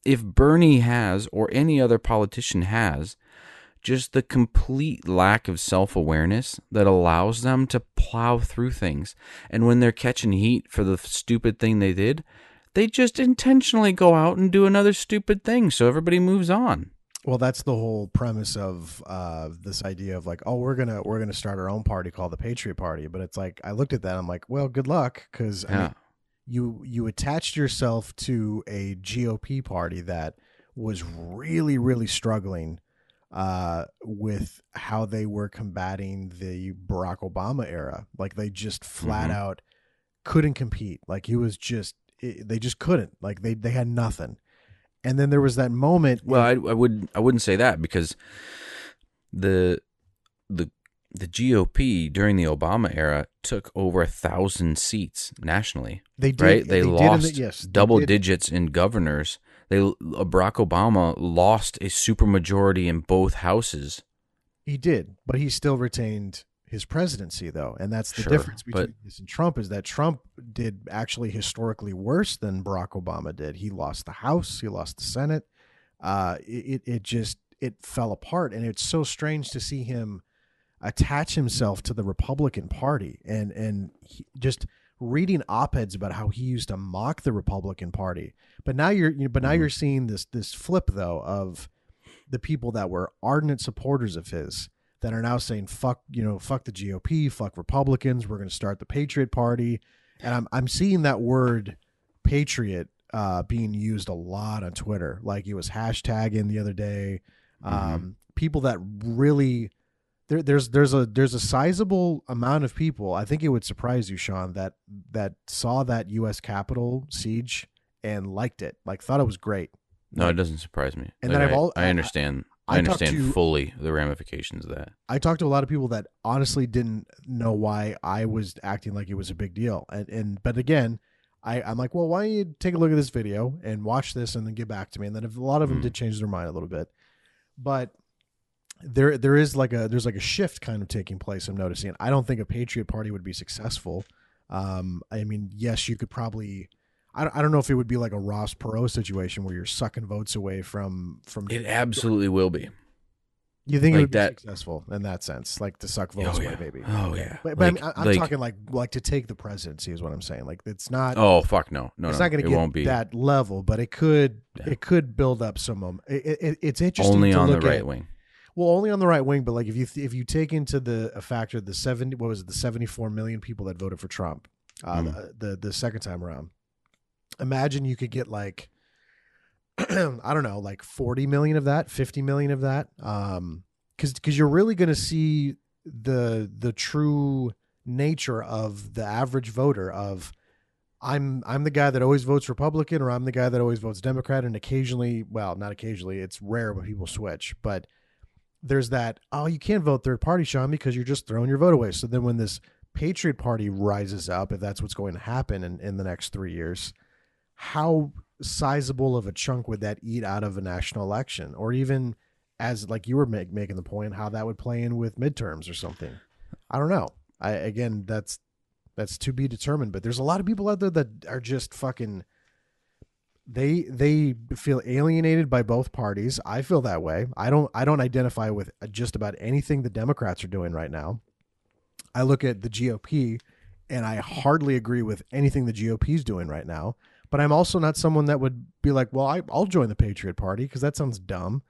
if Bernie has or any other politician has just the complete lack of self-awareness that allows them to plow through things. And when they're catching heat for the stupid thing they did, they just intentionally go out and do another stupid thing so everybody moves on. Well, that's the whole premise of uh, this idea of like, oh, we're gonna we're gonna start our own party called the Patriot Party. But it's like I looked at that, I'm like, well, good luck, because yeah. I mean, you you attached yourself to a G O P party that was really really struggling uh, with how they were combating the Barack Obama era. Like they just flat mm-hmm. out couldn't compete. Like he was just it, they just couldn't. Like they they had nothing. And then there was that moment. Well, I, I would I wouldn't say that, because the the the G O P during the Obama era took over a thousand seats nationally. They did. Right? They, they lost did the, yes, double they digits in governors. They Barack Obama lost a supermajority in both houses. He did, but he still retained his presidency, though, and that's the sure, difference between but, this and Trump is that Trump did actually historically worse than Barack Obama did. He lost the House, he lost the Senate. Uh, it it just it fell apart, and it's so strange to see him attach himself to the Republican Party and and he, just reading op-eds about how he used to mock the Republican Party. But now you're you know, but now mm-hmm. you're seeing this this flip though of the people that were ardent supporters of his that are now saying, fuck, you know, fuck the G O P, fuck Republicans, we're going to start the Patriot Party. And I'm I'm seeing that word patriot uh, being used a lot on Twitter. Like it was hashtagging the other day. Um, mm-hmm. People that really, there, there's there's a there's a sizable amount of people, I think it would surprise you, Sean, that that saw that U S Capitol siege and liked it, like thought it was great. No, it doesn't surprise me. And like, then I've all, I, I understand. I, I understand to, fully the ramifications of that. I talked to a lot of people that honestly didn't know why I was acting like it was a big deal. And, and but again, I, I'm like, well, why don't you take a look at this video and watch this and then get back to me? And then a lot of them mm. did change their mind a little bit. But there there is like a there's like a shift kind of taking place, I'm noticing. I don't think a Patriot Party would be successful. Um, I mean, yes, you could probably... I don't know if it would be like a Ross Perot situation where you're sucking votes away from from. It absolutely will be. You think like it would be that, successful in that sense, like to suck votes oh, away, yeah. baby? Oh yeah. But, but like, I mean, I'm like, talking like like to take the presidency is what I'm saying. Like it's not. Oh fuck no, no, it's no, not going to get won't be. That level, but it could yeah. it could build up some. Um, it, it, it's interesting. Only to on look the right at, wing. Well, only on the right wing, but like if you if you take into the a factor the seventy what was it the seventy-four million people that voted for Trump uh, mm. the, the the second time around. Imagine you could get like, I don't know, like forty million of that, fifty million of that. Um, cause, cause you're really going to see the, the true nature of the average voter of I'm, I'm the guy that always votes Republican or I'm the guy that always votes Democrat. And occasionally, well, not occasionally, it's rare when people switch, but there's that, oh, you can't vote third party, Sean, because you're just throwing your vote away. So then when this Patriot Party rises up, if that's what's going to happen in, in the next three years, how sizable of a chunk would that eat out of a national election? Or even as like you were make, making the point, how that would play in with midterms or something. I don't know. I, again, that's, that's to be determined, but there's a lot of people out there that are just fucking, they, they feel alienated by both parties. I feel that way. I don't, I don't identify with just about anything the Democrats are doing right now. I look at the G O P and I hardly agree with anything the G O P is doing right now. But I'm also not someone that would be like, well, I, I'll join the Patriot Party because that sounds dumb.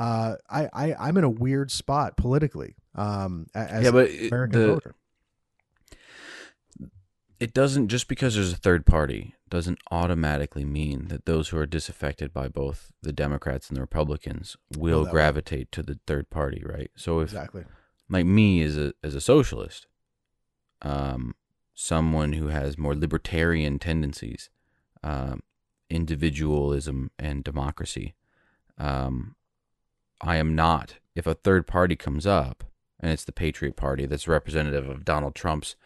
Uh, I, I, I'm in a weird spot politically um, as yeah, but an American the, voter. It doesn't, just because there's a third party, doesn't automatically mean that those who are disaffected by both the Democrats and the Republicans will well, gravitate way. to the third party, right? So if, exactly. like me as a as a socialist, um, someone who has more libertarian tendencies, Um, individualism and democracy. Um, I am not, if a third party comes up, and it's the Patriot Party that's representative of Donald Trump's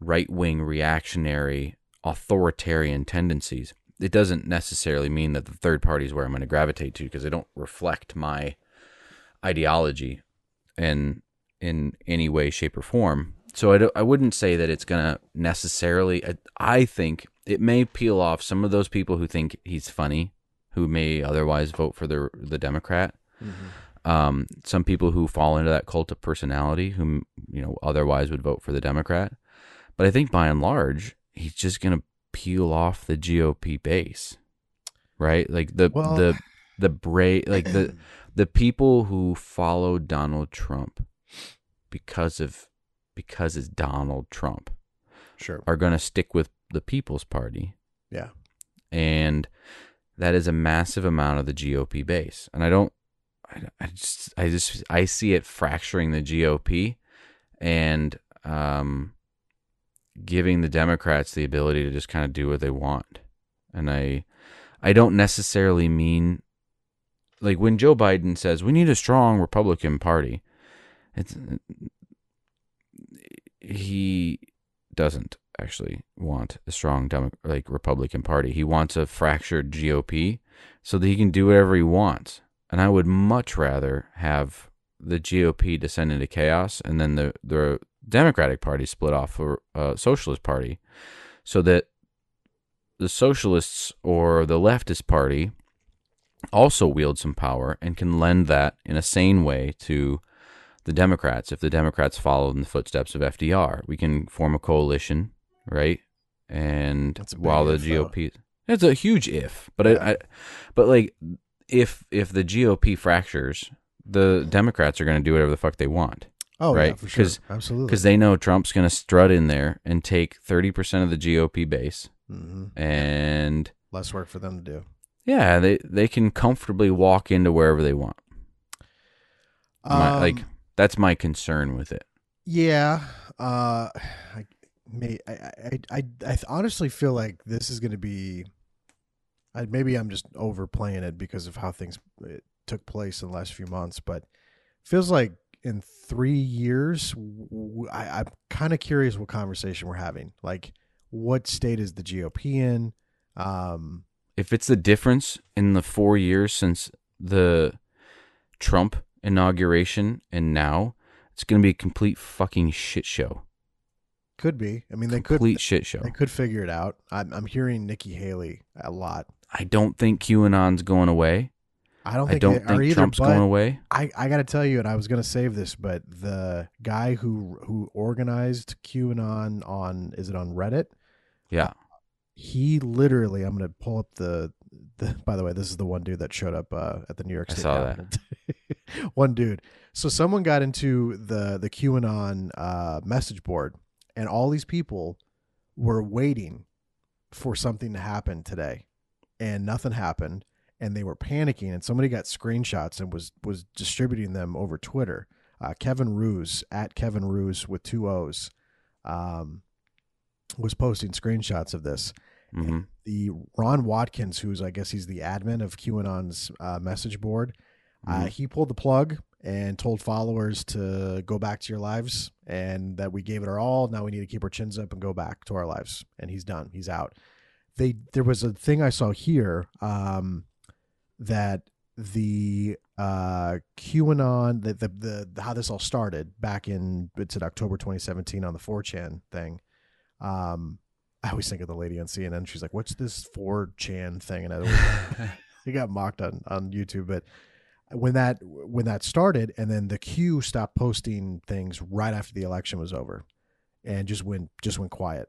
right-wing reactionary authoritarian tendencies, it doesn't necessarily mean that the third party is where I'm going to gravitate to because they don't reflect my ideology in, in any way, shape, or form. So I, do, I wouldn't say that it's going to necessarily, I, I think it may peel off some of those people who think he's funny, who may otherwise vote for the the Democrat. Mm-hmm. Um, some people who fall into that cult of personality who, you know, otherwise would vote for the Democrat. But I think by and large, he's just going to peel off the G O P base, right? Like the, well, the, the brave, like the, the people who follow Donald Trump because of, because it's Donald Trump, sure, are going to stick with the People's Party. Yeah. And that is a massive amount of the G O P base. And I don't, I, I just, I just, I see it fracturing the G O P and um, giving the Democrats the ability to just kind of do what they want. And I, I don't necessarily mean, like when Joe Biden says, we need a strong Republican Party, it's, he doesn't actually want a strong Demo- like Republican Party. He wants a fractured G O P so that he can do whatever he wants. And I would much rather have the G O P descend into chaos and then the, the Democratic Party split off for a Socialist Party so that the Socialists or the Leftist Party also wield some power and can lend that in a sane way to the Democrats. If the Democrats follow in the footsteps of F D R, we can form a coalition, right? And while the G O P, that's a huge if, but yeah. I, I, but like if if the G O P fractures, the Democrats are going to do whatever the fuck they want. Oh, right, yeah, for sure, absolutely, because they know Trump's going to strut in there and take thirty percent of the G O P base, mm-hmm. and less work for them to do. Yeah, they they can comfortably walk into wherever they want. Um, My, like. That's my concern with it. Yeah, uh, I, may, I, I, I, I honestly feel like this is going to be. I, maybe I'm just overplaying it because of how things took place in the last few months, but feels like in three years, I, I'm kind of curious what conversation we're having. Like, what state is the G O P in? Um, if it's the difference in the four years since the Trump inauguration and now, it's going to be a complete fucking shit show. Could be. I mean, they could complete shit show. They could figure it out. I'm, I'm hearing Nikki Haley a lot. I don't think QAnon's going away. I don't think, I don't think either, Trump's going away. I, I got to tell you, and I was going to save this, but the guy who who organized QAnon on, is it on Reddit? Yeah. Uh, he literally, I'm going to pull up the, the, by the way, this is the one dude that showed up uh, at the New York State. I saw that. One dude. So someone got into the, the QAnon uh, message board, and all these people were waiting for something to happen today, and nothing happened. And they were panicking, and somebody got screenshots and was was distributing them over Twitter. Uh, Kevin Roos, at Kevin Roos with two O's, um, was posting screenshots of this. Mm-hmm. The Ron Watkins, who's, I guess he's the admin of QAnon's uh, message board, mm-hmm. uh, he pulled the plug and told followers to go back to your lives, and that we gave it our all. Now we need to keep our chins up and go back to our lives. And he's done. He's out. They There was a thing I saw here. Um, that the uh, QAnon, the, the the how this all started back in, it's in October twenty seventeen on the four chan thing. Um, I always think of the lady on C N N. She's like, "What's this four chan thing?" And I it got mocked on, on YouTube. But when that when that started, and then the Q stopped posting things right after the election was over, and just went just went quiet.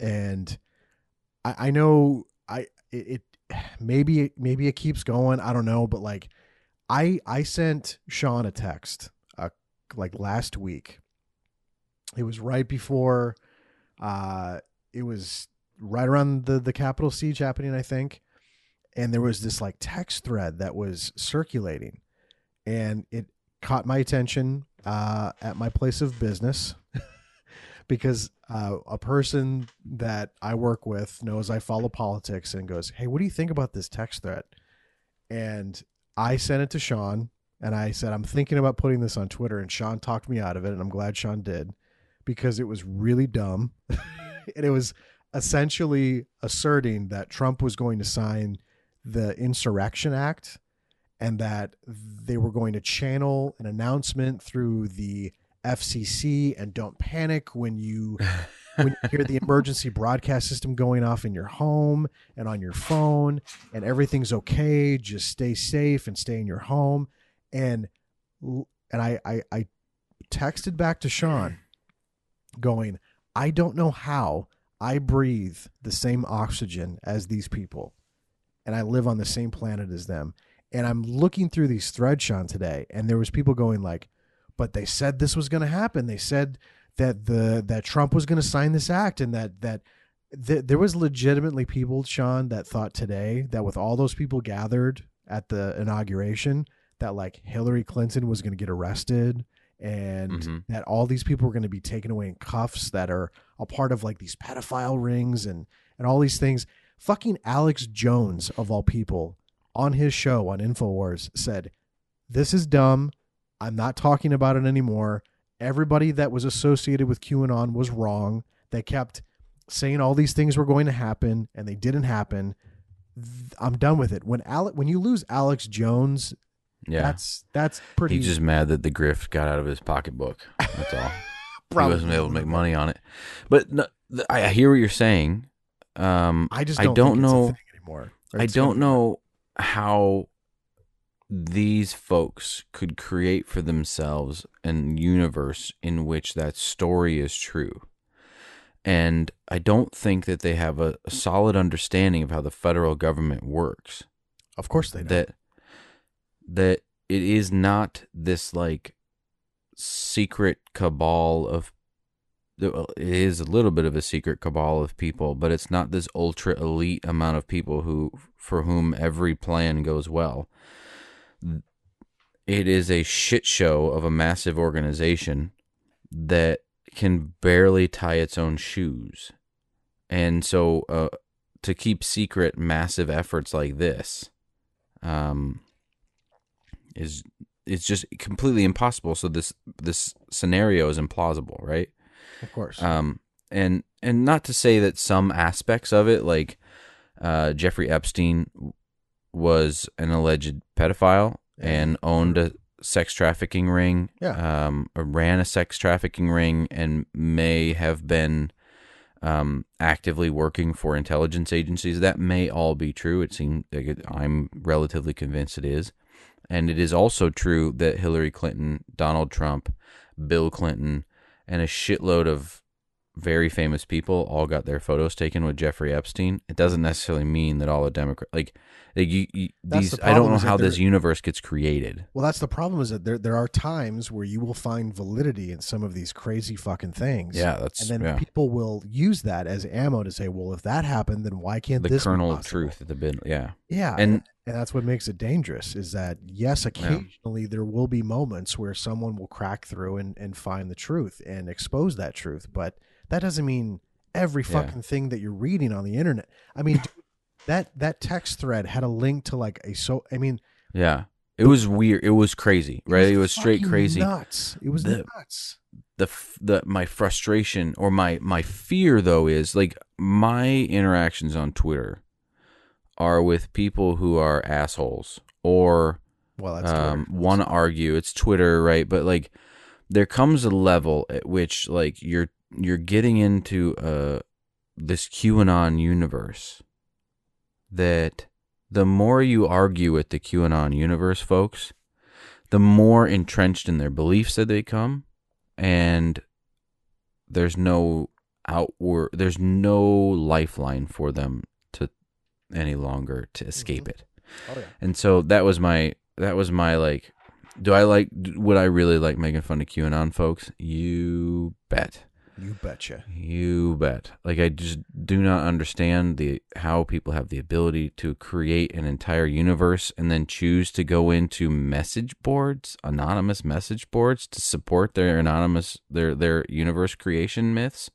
And I, I know I it. it Maybe maybe it keeps going. I don't know, but like, I I sent Sean a text uh, like last week. It was right before, uh, it was right around the the Capitol siege happening, I think, and there was this like text thread that was circulating, and it caught my attention uh, at my place of business. Because uh, a person that I work with knows I follow politics and goes, "Hey, what do you think about this text thread?" And I sent it to Sean, and I said, "I'm thinking about putting this on Twitter." And Sean talked me out of it, and I'm glad Sean did, because it was really dumb. And it was essentially asserting that Trump was going to sign the Insurrection Act, and that they were going to channel an announcement through the F C C and "Don't panic when you when you hear the emergency broadcast system going off in your home and on your phone, and everything's okay, just stay safe and stay in your home." And and I I, I texted back to Sean going, "I don't know how I breathe the same oxygen as these people, and I live on the same planet as them." And I'm looking through these threads, Sean, today, and there was people going like, "But they said this was going to happen. They said that the that Trump was going to sign this act," and that that th- there was legitimately people, Sean, that thought today that with all those people gathered at the inauguration, that like Hillary Clinton was going to get arrested, and mm-hmm. that all these people were going to be taken away in cuffs that are a part of like these pedophile rings and and all these things. Fucking Alex Jones, of all people, on his show on InfoWars said, "This is dumb. I'm not talking about it anymore. Everybody that was associated with QAnon was wrong. They kept saying all these things were going to happen, and they didn't happen. I'm done with it." When Ale- when you lose Alex Jones, yeah, that's that's pretty. He's just mad that the grift got out of his pocketbook. That's all. Probably he wasn't able to make money on it. But no, I hear what you're saying. Um, I just don't, I don't think know it's a thing anymore. I don't know how these folks could create for themselves an universe in which that story is true. And I don't think that they have a, a solid understanding of how the federal government works. Of course they don't. That, that it is not this like secret cabal of, it is a little bit of a secret cabal of people, but it's not this ultra elite amount of people who, for whom every plan goes well. It is a shit show of a massive organization that can barely tie its own shoes. And so uh, to keep secret massive efforts like this, um, is it's just completely impossible. So this this scenario is implausible, right? Of course. Um, and and not to say that some aspects of it, like uh, Jeffrey Epstein was an alleged pedophile yeah. and owned a sex trafficking ring, yeah. um, ran a sex trafficking ring, and may have been um, actively working for intelligence agencies. That may all be true. It seems like it, I'm relatively convinced it is. And it is also true that Hillary Clinton, Donald Trump, Bill Clinton, and a shitload of very famous people all got their photos taken with Jeffrey Epstein. It doesn't necessarily mean that all the Democrats, like, like you, you, these, the I don't know how this universe gets created. Well, that's the problem, is that there there are times where you will find validity in some of these crazy fucking things. Yeah, that's and then yeah. people will use that as ammo to say, well, if that happened, then why can't the this kernel be possible? Of truth at the bit, yeah, yeah, and. and And that's what makes it dangerous, is that, yes, occasionally yeah. there will be moments where someone will crack through and, and find the truth and expose that truth. But that doesn't mean every fucking yeah. thing that you're reading on the internet. I mean, that that text thread had a link to like a so I mean, yeah, it was weird. It was crazy. Right. It was, it was straight crazy. Nuts. It was the, nuts. The, the my frustration or my my fear, though, is like my interactions on Twitter are with people who are assholes or well, that's um, want to argue. It's Twitter, right? But like, there comes a level at which like you're you're getting into uh this QAnon universe. That the more you argue with the QAnon universe folks, the more entrenched in their beliefs that they come, and there's no outward, there's no lifeline for them any longer to escape mm-hmm. it. Oh, yeah. And so that was my that was my like do I like would I really like making fun of QAnon folks? You bet. You betcha. You bet. Like, I just do not understand the how people have the ability to create an entire universe and then choose to go into message boards, anonymous message boards, to support their anonymous their their universe creation myths.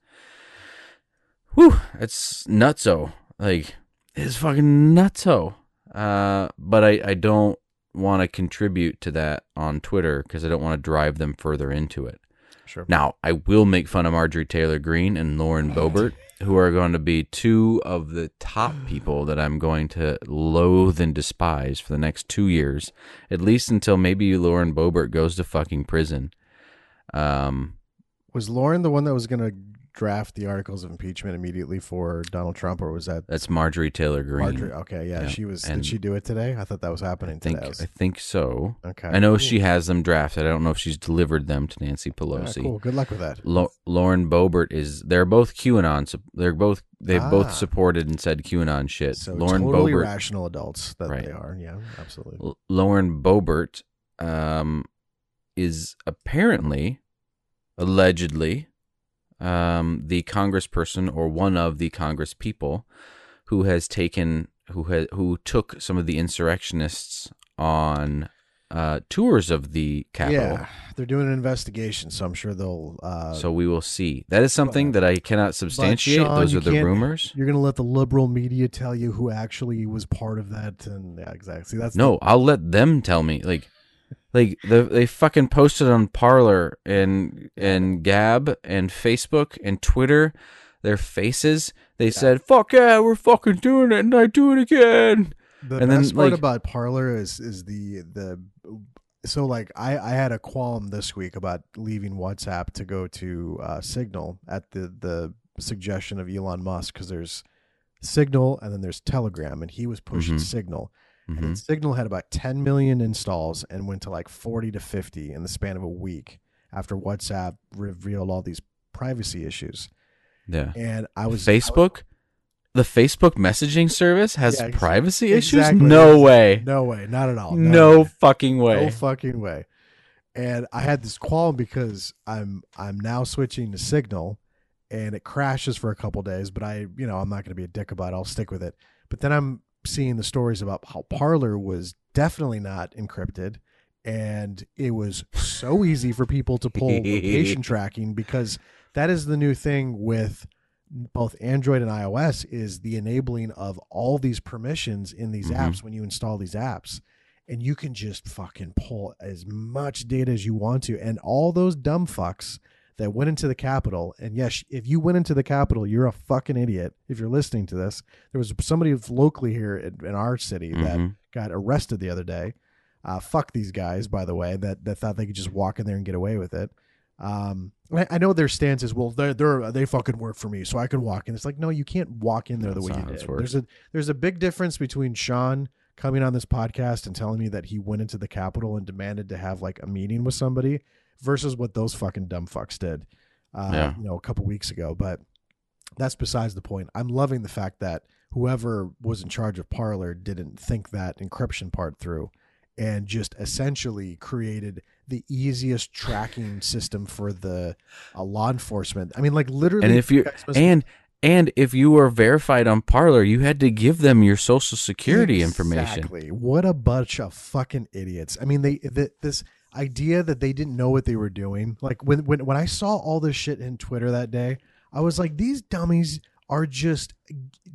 Whew, that's nutso. Like, it's fucking nutso. Uh, but I, I don't want to contribute to that on Twitter because I don't want to drive them further into it. Sure. Now, I will make fun of Marjorie Taylor Greene and Lauren Boebert, who are going to be two of the top people that I'm going to loathe and despise for the next two years, at least until maybe Lauren Boebert goes to fucking prison. Um, was Lauren the one that was going to draft the articles of impeachment immediately for Donald Trump, or was that that's Marjorie Taylor Greene? Marjorie, okay, yeah, yeah. She was. And did she do it today? I thought that was happening I think, today. I, was... I think so. Okay, I know cool. She has them drafted. I don't know if she's delivered them to Nancy Pelosi. Yeah, cool. Good luck with that. Lo- Lauren Boebert is. They're both QAnon. They're both. They've ah. both supported and said QAnon shit. So Lauren totally Boebert, rational adults that right. they are. Yeah, absolutely. L- Lauren Boebert um, is apparently, allegedly. Um, the congressperson or one of the congresspeople who has taken who has who took some of the insurrectionists on uh, tours of the Capitol. Yeah, they're doing an investigation, so I'm sure they'll. Uh, so we will see. That is something that I cannot substantiate. Sean, those are the rumors. You're going to let the liberal media tell you who actually was part of that, and yeah, exactly. That's no. The- I'll let them tell me. Like. Like, the, they fucking posted on Parler and and Gab and Facebook and Twitter their faces. They yeah. said, fuck yeah, we're fucking doing it, and I do it again. The and best then, part like, about Parler is, is the... the so, like, I, I had a qualm this week about leaving WhatsApp to go to uh, Signal at the, the suggestion of Elon Musk, because there's Signal and then there's Telegram, and he was pushing mm-hmm. Signal. Mm-hmm. And Signal had about ten million installs and went to like forty to fifty in the span of a week after WhatsApp revealed all these privacy issues. Yeah. And I was Facebook, I was, the Facebook messaging service has yeah, privacy exactly, issues? No exactly. way. No way. Not at all. No, no way. fucking way. No fucking way. And I had this qualm because I'm I'm now switching to Signal, and it crashes for a couple of days, but I, you know, I'm not going to be a dick about it. I'll stick with it. But then I'm seeing the stories about how Parler was definitely not encrypted, and it was so easy for people to pull location tracking, because that is the new thing with both Android and iOS, is the enabling of all these permissions in these mm-hmm. apps when you install these apps. and you can just fucking pull as much data as you want to. And all those dumb fucks that went into the Capitol, and yes, if you went into the Capitol, you're a fucking idiot if you're listening to this. There was somebody locally here in, in our city mm-hmm. that got arrested the other day. Uh, fuck these guys, by the way, that, that thought they could just walk in there and get away with it. Um, I, I know their stance is, well, they're, they're, they fucking work for me, so I could walk in. It's like, no, you can't walk in there the way you did. There's a, there's a big difference between Sean coming on this podcast and telling me that he went into the Capitol and demanded to have like a meeting with somebody versus what those fucking dumb fucks did, uh, yeah. you know, a couple weeks ago. But that's besides the point. I'm loving the fact that whoever was in charge of Parler didn't think that encryption part through and just essentially created the easiest tracking system for the uh, law enforcement. I mean, like literally. And if you and and if you were verified on Parler, you had to give them your social security exactly. information. Exactly. What a bunch of fucking idiots. I mean, they th- this idea that they didn't know what they were doing. Like when when when I saw all this shit in Twitter that day, I was like, these dummies are just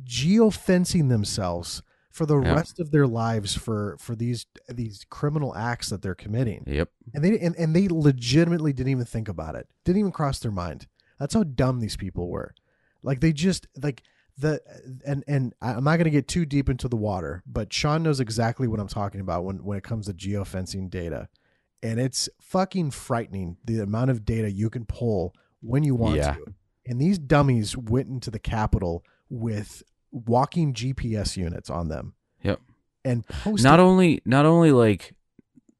geofencing themselves for the yeah. rest of their lives for, for these these criminal acts that they're committing. Yep. And they and, and they legitimately didn't even think about it. Didn't even cross their mind. That's how dumb these people were. Like they just like the and and I'm not going to get too deep into the water, but Sean knows exactly what I'm talking about when, when it comes to geofencing data. And it's fucking frightening the amount of data you can pull when you want yeah. to. And these dummies went into the Capitol with walking G P S units on them. Yep. And posted. Not only, not only like,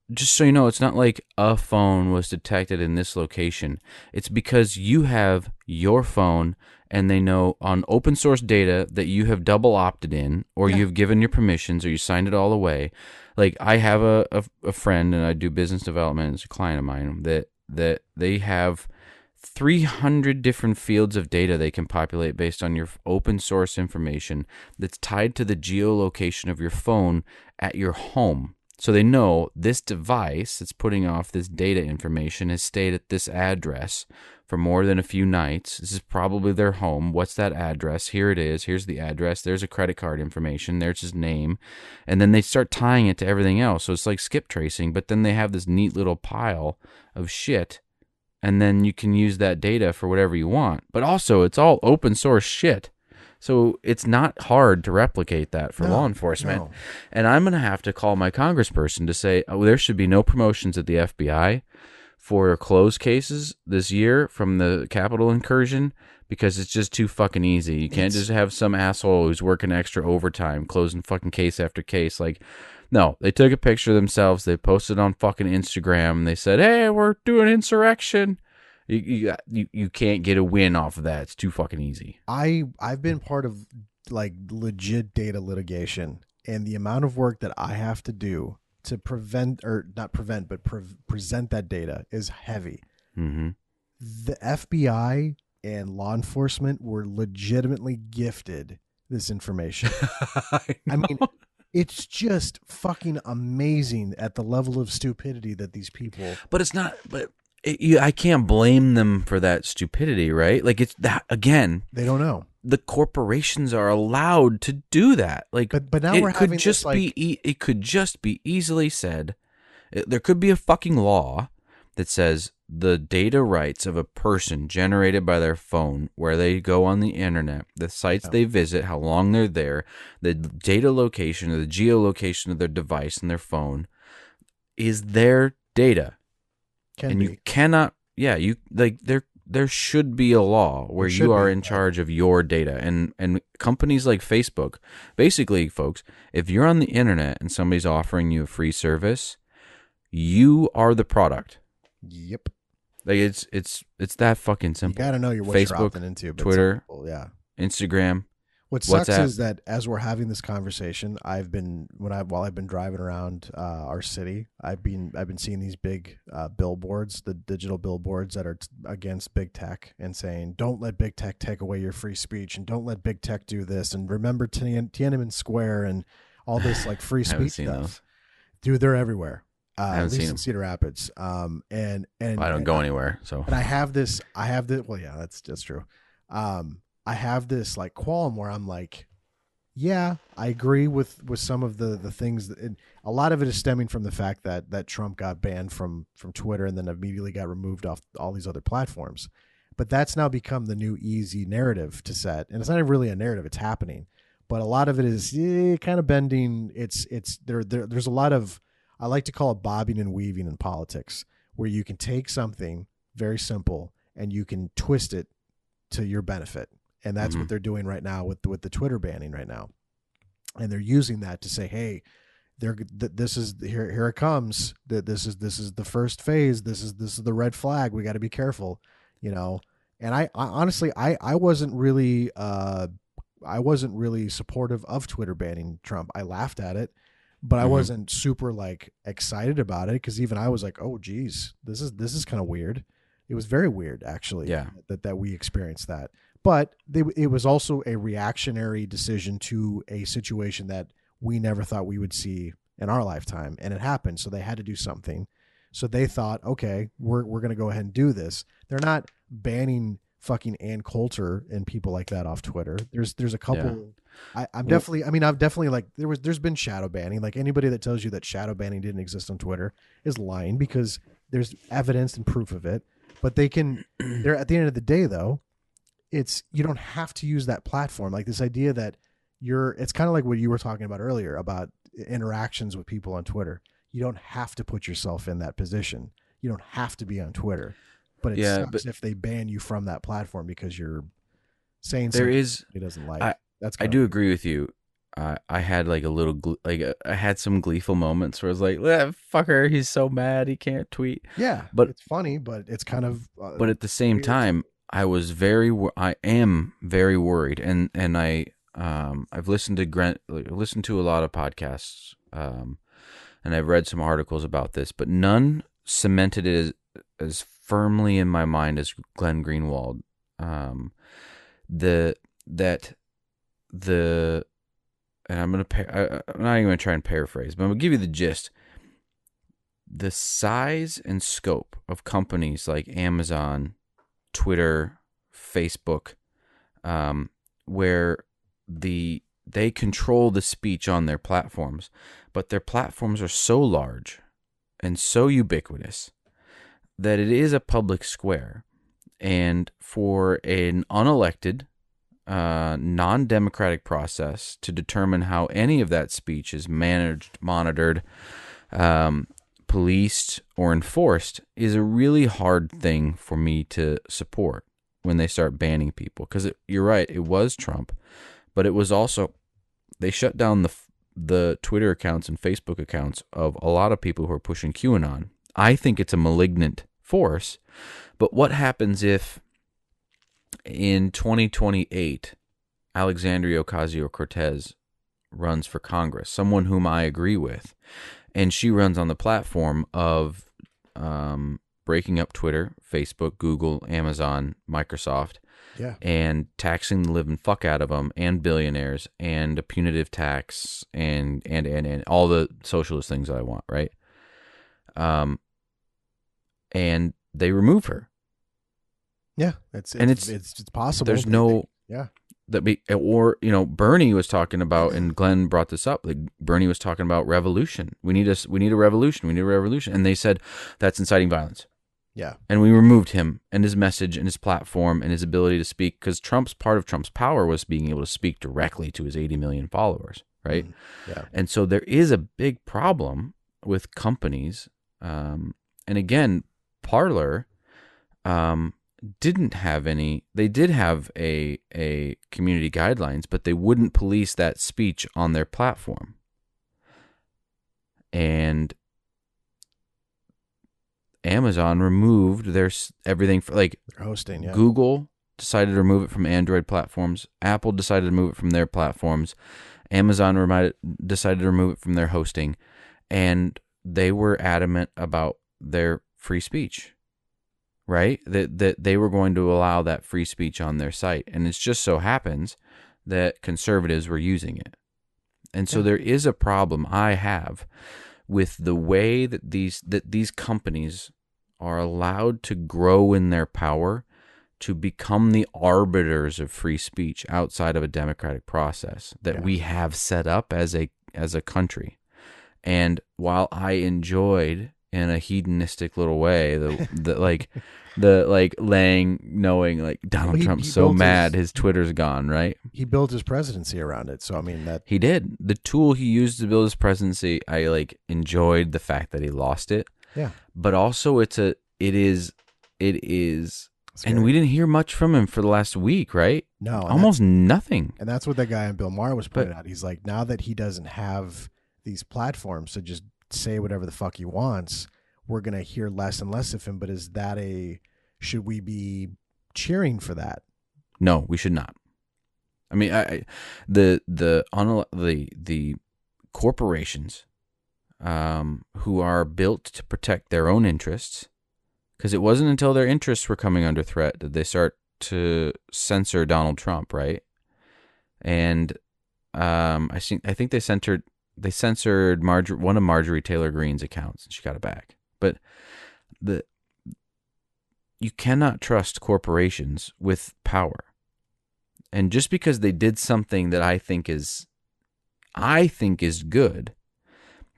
just so you know, it's not like a phone was detected in this location. It's because you have your phone and they know on open source data that you have double opted in or yeah. you've given your permissions or you signed it all away. Like I have a, a, a friend and I do business development. It's a client of mine that, that they have three hundred different fields of data they can populate based on your open source information that's tied to the geolocation of your phone at your home. So they know this device that's putting off this data information has stayed at this address for more than a few nights. This is probably their home. What's that address? Here it is. Here's the address. There's a credit card information. There's his name. And then they start tying it to everything else. So it's like skip tracing, but then they have this neat little pile of shit. And then you can use that data for whatever you want. But also, it's all open source shit. So it's not hard to replicate that for no, law enforcement. No. And I'm going to have to call my congressperson to say, oh, there should be no promotions at the F B I for closed cases this year from the Capitol incursion because it's just too fucking easy. You can't it's... just have some asshole who's working extra overtime closing fucking case after case. Like, no, they took a picture of themselves. They posted on fucking Instagram. They said, hey, we're doing insurrection. You, you, you can't get a win off of that. It's too fucking easy. I, I've been part of like legit data litigation, and the amount of work that I have to do to prevent or not prevent, but pre- present that data is heavy. Mm-hmm. The F B I and law enforcement were legitimately gifted this information. I, I mean... It's just fucking amazing at the level of stupidity that these people. But it's not. But it, you, I can't blame them for that stupidity, right? Like it's that again. They don't know. The corporations are allowed to do that. Like, but, but now it we're could having just this, like, be. E- it could just be easily said. It, there could be a fucking law that says the data rights of a person generated by their phone, where they go on the internet, the sites oh. they visit, how long they're there, the data location or the geolocation of their device and their phone is their data. Can and be. You cannot, yeah, you like there, there should be a law where you are be. in charge of your data and, and companies like Facebook. Basically, folks, if you're on the internet and somebody's offering you a free service, you are the product. Yep. Like it's it's it's that fucking simple. You gotta know your what Facebook, you're opting into. But Twitter, simple, yeah, Instagram. What sucks WhatsApp. is that as we're having this conversation, I've been when I while I've been driving around uh, our city, I've been I've been seeing these big uh, billboards, the digital billboards that are t- against big tech and saying, "Don't let big tech take away your free speech, and don't let big tech do this, and remember Tien- Tiananmen Square and all this like free speech stuff." Those. Dude, they're everywhere. Uh, I haven't at least seen in Cedar Rapids, um, and and well, I don't and go I, anywhere. So, and I have this, I have this. Well, yeah, that's that's true. Um, I have this like qualm where I'm like, yeah, I agree with, with some of the, the things. That, and a lot of it is stemming from the fact that, that Trump got banned from, from Twitter and then immediately got removed off all these other platforms. But that's now become the new easy narrative to set. And it's not really a narrative, it's happening. But a lot of it is eh, kind of bending. It's it's there, there. There's a lot of, I like to call it bobbing and weaving in politics, where you can take something very simple and you can twist it to your benefit. And that's mm-hmm. what they're doing right now with, with the Twitter banning right now. And they're using that to say, hey, they're, th- this is here, here it comes. Th- this is, this is the first phase. This is, this is the red flag. We got to be careful, you know? And I, I honestly, I, I wasn't really, uh, I wasn't really supportive of Twitter banning Trump. I laughed at it, but mm-hmm. I wasn't super like excited about it. Cause even I was like, oh geez, this is, this is kind of weird. It was very weird actually yeah. that, that we experienced that. But they, it was also a reactionary decision to a situation that we never thought we would see in our lifetime. And it happened. So they had to do something. So they thought, okay, we're, we're going to go ahead and do this. They're not banning fucking Ann Coulter and people like that off Twitter. There's, there's a couple, yeah. I, I'm well, definitely, I mean, I've definitely like there was, there's been shadow banning. Like anybody that tells you that shadow banning didn't exist on Twitter is lying because there's evidence and proof of it, but they can, they're at the end of the day though, it's, you don't have to use that platform. Like this idea that you're, it's kind of like what you were talking about earlier about interactions with people on Twitter. You don't have to put yourself in that position. You don't have to be on Twitter, but it yeah, sucks but if they ban you from that platform because you're saying there something is, he doesn't like. I, That's I do weird. agree with you. Uh, I had like a little, gl- like uh, I had some gleeful moments where I was like, ah, fucker, he's so mad. He can't tweet. Yeah. But it's funny, but it's kind of, uh, but at the same weird. time, I was very, I am very worried, and and I, um, I've listened to Grant, listened to a lot of podcasts, um, and I've read some articles about this, but none cemented it as, as firmly in my mind as Glenn Greenwald, um, the that the, and I'm gonna, par- I, I'm not even gonna try and paraphrase, but I'm gonna give you the gist. The size and scope of companies like Amazon, Twitter, Facebook, um, where the they control the speech on their platforms, but their platforms are so large and so ubiquitous that it is a public square. And for an unelected, uh, non-democratic process to determine how any of that speech is managed, monitored, um, policed or enforced is a really hard thing for me to support when they start banning people. Because you're right, it was Trump, but it was also they shut down the the Twitter accounts and Facebook accounts of a lot of people who are pushing QAnon. I think it's a malignant force, but what happens if in twenty twenty-eight Alexandria Ocasio-Cortez runs for Congress, someone whom I agree with, and she runs on the platform of um, breaking up Twitter, Facebook, Google, Amazon, Microsoft, yeah, and taxing the living fuck out of them and billionaires and a punitive tax and and and, and all the socialist things that I want, right? Um, and they remove her. Yeah, it's and it's it's, it's possible. There's no they, yeah. That be, or, you know, Bernie was talking about, and Glenn brought this up, like Bernie was talking about revolution. We need a, we need a revolution. We need a revolution. And they said, that's inciting violence. Yeah. And we removed him and his message and his platform and his ability to speak, because Trump's part of Trump's power was being able to speak directly to his eighty million followers. Right. Mm-hmm. Yeah. And so there is a big problem with companies. Um, and again, Parler, um, didn't have any, they did have a a community guidelines, but they wouldn't police that speech on their platform. And Amazon removed their everything for like hosting. Yeah. Google decided to remove it from Android platforms. Apple decided to remove it from their platforms. Amazon reminded, decided to remove it from their hosting. And they were adamant about their free speech. Right, that that they were going to allow that free speech on their site, and it just so happens that conservatives were using it, and so yeah. there is a problem I have with the way that these that these companies are allowed to grow in their power to become the arbiters of free speech outside of a democratic process that yeah. we have set up as a as a country. And while I enjoyed in a hedonistic little way the, the like the like laying knowing like Donald well, he, Trump's he so mad his, his Twitter's gone, right? He built his presidency around it. So I mean that He did. The tool he used to build his presidency, I like enjoyed the fact that he lost it. Yeah. But also it's a it is it is Scary. And we didn't hear much from him for the last week, right? No. Almost nothing. And that's what that guy on Bill Maher was putting but, out. He's like, now that he doesn't have these platforms to just say whatever the fuck he wants, we're going to hear less and less of him. But is that a... Should we be cheering for that? No, we should not. I mean, I, I the, the, the, the corporations um, who are built to protect their own interests... Because it wasn't until their interests were coming under threat that they start to censor Donald Trump, right? And um, I think I think they censored they censored Marjor- one of Marjorie Taylor Greene's accounts, and she got it back. But the you cannot trust corporations with power, and just because they did something that I think is I think is good,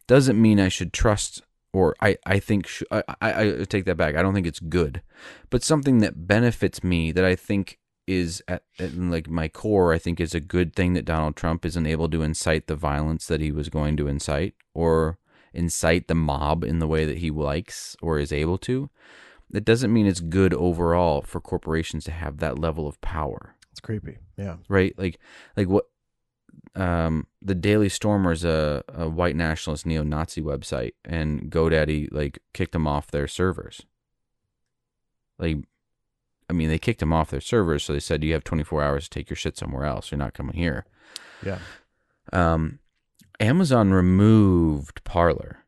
doesn't mean I should trust. Or I, I think, sh- I, I, I take that back. I don't think it's good, but something that benefits me that I think is at, at like my core, I think is a good thing that Donald Trump isn't able to incite the violence that he was going to incite or incite the mob in the way that he likes or is able to. That doesn't mean it's good overall for corporations to have that level of power. It's creepy. Yeah. Right. Like, like what, Um, the Daily Stormer is a, a white nationalist neo-Nazi website, and GoDaddy like kicked them off their servers. Like, I mean, they kicked them off their servers, so they said you have twenty-four hours to take your shit somewhere else. You're not coming here. Yeah. Um, Amazon removed Parler,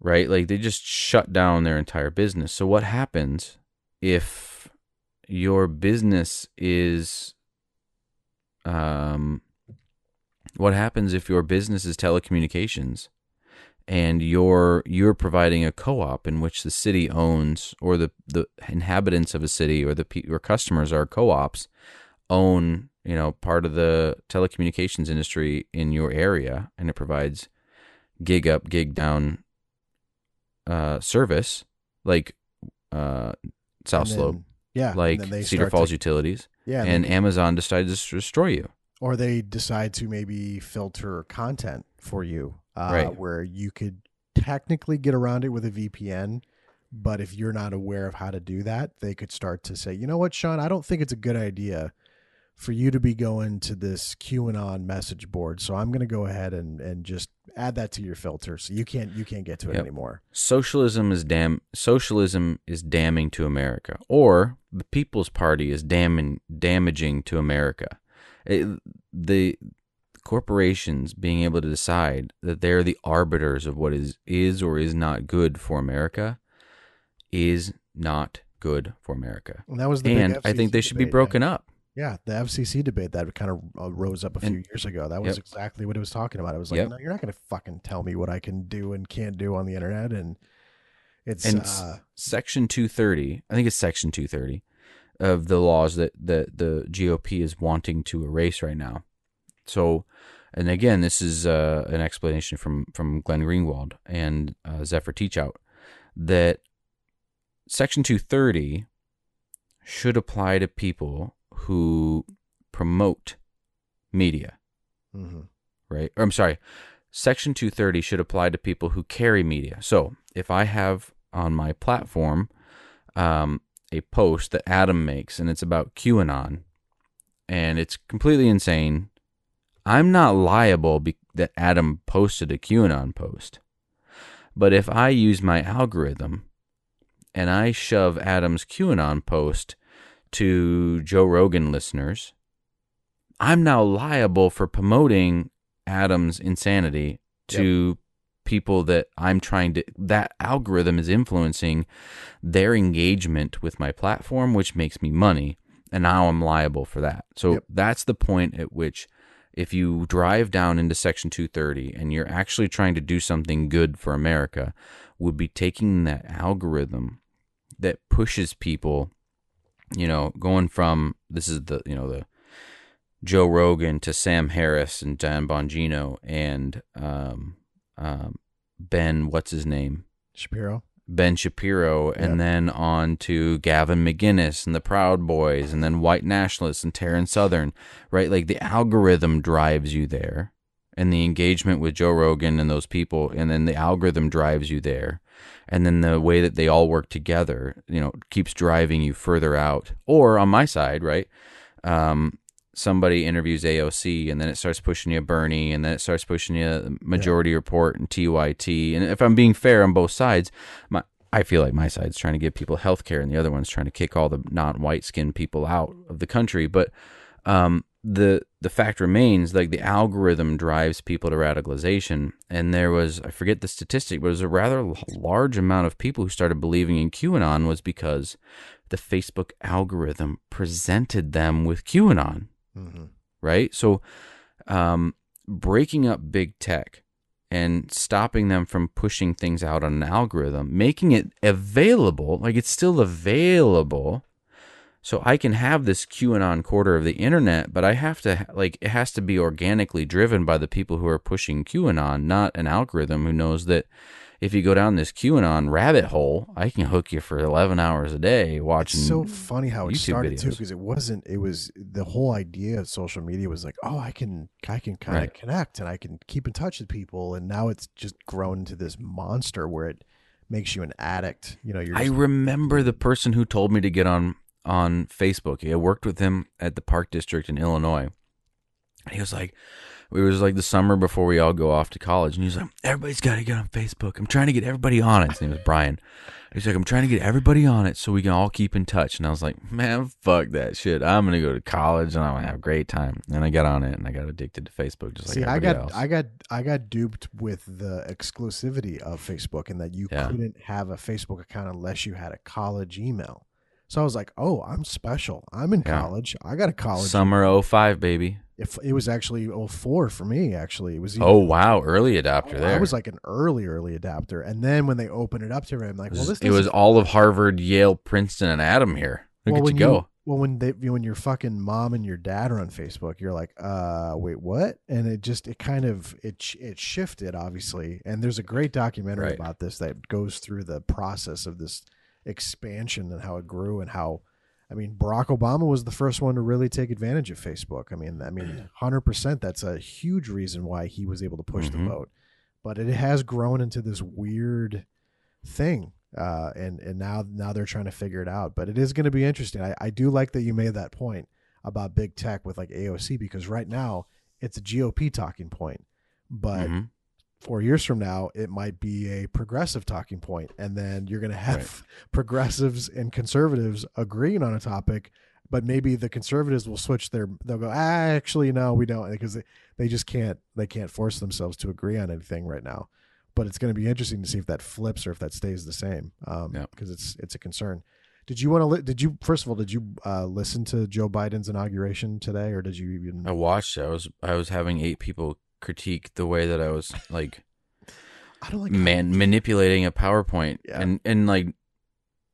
right? Like they just shut down their entire business. So what happens if your business is um? What happens if your business is telecommunications and you're you're providing a co-op in which the city owns, or the, the inhabitants of a city or the or customers are co-ops own, you know, part of the telecommunications industry in your area, and it provides gig up, gig down uh, service like uh, South then, Slope, yeah, like Cedar Falls to, Utilities, yeah, and, and Amazon decides to destroy you. Or they decide to maybe filter content for you, uh, right. where you could technically get around it with a V P N, but if you're not aware of how to do that, they could start to say, you know what, Sean, I don't think it's a good idea for you to be going to this QAnon message board, so I'm going to go ahead and, and just add that to your filter, so you can't you can't get to it yep. anymore. Socialism is damn. Socialism is damning to America, or the People's Party is damning damaging to America. It, the corporations being able to decide that they're the arbiters of what is, is or is not good for America is not good for America. And that was the and I think they should debate, be broken yeah. up. Yeah, the F C C debate that kind of rose up a few and, years ago. That was yep. exactly what it was talking about. It was like, yep. no, you're not going to fucking tell me what I can do and can't do on the internet. And it's and uh, Section two thirty. I think it's Section two thirty. Of the laws that, that the G O P is wanting to erase right now. So, and again, this is uh, an explanation from, from Glenn Greenwald and uh, Zephyr Teachout, that Section two thirty should apply to people who promote media, mm-hmm. right? Or, I'm sorry, Section two thirty should apply to people who carry media. So if I have on my platform... um. a post that Adam makes, and it's about QAnon, and it's completely insane. I'm not liable be- that Adam posted a QAnon post, but if I use my algorithm and I shove Adam's QAnon post to Joe Rogan listeners, I'm now liable for promoting Adam's insanity to yep. people that I'm trying to, that algorithm is influencing their engagement with my platform, which makes me money, and now I'm liable for that. So yep. that's the point at which if you drive down into Section two thirty and you're actually trying to do something good for America, would be taking that algorithm that pushes people you know, going from, this is the, you know, the Joe Rogan to Sam Harris and Dan Bongino and um, um, Ben, what's his name? Shapiro. Ben Shapiro, and yep. then on to Gavin McGinnis and the Proud Boys, and then white nationalists and Taryn Southern, right? Like the algorithm drives you there, and the engagement with Joe Rogan and those people, and then the algorithm drives you there, and then the way that they all work together, you know, keeps driving you further out. Or on my side, right? Um, somebody interviews A O C, and then it starts pushing you Bernie, and then it starts pushing you Majority yeah. Report and T Y T. And if I'm being fair on both sides, my, I feel like my side's trying to give people health care, and the other one's trying to kick all the non-white skinned people out of the country. But um, the the fact remains, like the algorithm drives people to radicalization. And there was, I forget the statistic, but it was a rather large amount of people who started believing in QAnon was because the Facebook algorithm presented them with QAnon. Mm-hmm. Right? So um, breaking up big tech and stopping them from pushing things out on an algorithm, making it available, like it's still available. So I can have this QAnon quarter of the internet, but I have to, like, it has to be organically driven by the people who are pushing QAnon, not an algorithm who knows that if you go down this QAnon rabbit hole, I can hook you for eleven hours a day watching. It's so funny how it YouTube started videos. Too, because it wasn't, it was the whole idea of social media was like, oh, I can, I can kind of right. connect and I can keep in touch with people. And now it's just grown into this monster where it makes you an addict. You know, you're just- I remember the person who told me to get on, on Facebook. I worked with him at the Park District in Illinois. And he was like, it was like the summer before we all go off to college. And he's like, everybody's got to get on Facebook. I'm trying to get everybody on it. His name was Brian. He's like, I'm trying to get everybody on it so we can all keep in touch. And I was like, man, fuck that shit. I'm going to go to college and I'm going to have a great time. And I got on it and I got addicted to Facebook. Just like See, everybody I got, else. I got, I got duped with the exclusivity of Facebook and that you yeah. couldn't have a Facebook account unless you had a college email. So I was like, oh, I'm special. I'm in yeah. college. I got a college. Summer oh five, baby. If it was actually oh four for me, actually. It was even, oh, wow. Early adopter I, there. I was like an early, early adopter. And then when they opened it up to me, I'm like, well, this It was all of Harvard, Yale, Princeton, and Adam here. Look well, at you go. You, well, when they, when your fucking mom and your dad are on Facebook, you're like, uh, wait, what? And it just, it kind of, it it shifted, obviously. And there's a great documentary right. about this that goes through the process of this expansion and how it grew and how, I mean, Barack Obama was the first one to really take advantage of Facebook. I mean, I mean, one hundred percent that's a huge reason why he was able to push mm-hmm. the vote. But it has grown into this weird thing, uh, and and now now they're trying to figure it out. But it is going to be interesting. I, I do like that you made that point about big tech with like A O C, because right now it's a G O P talking point, but mm-hmm. four years from now, it might be a progressive talking point. And then you're going to have right. progressives and conservatives agreeing on a topic, but maybe the conservatives will switch their, they'll go, ah, actually, no, we don't. Because they, they just can't, they can't force themselves to agree on anything right now, but it's going to be interesting to see if that flips or if that stays the same. Um, yeah. Cause it's, it's a concern. Did you want to, li- did you, first of all, did you uh, listen to Joe Biden's inauguration today? Or did you even? I watched it. I was, I was having eight people critique the way that I was like, I don't like man manipulating a PowerPoint yeah. and and like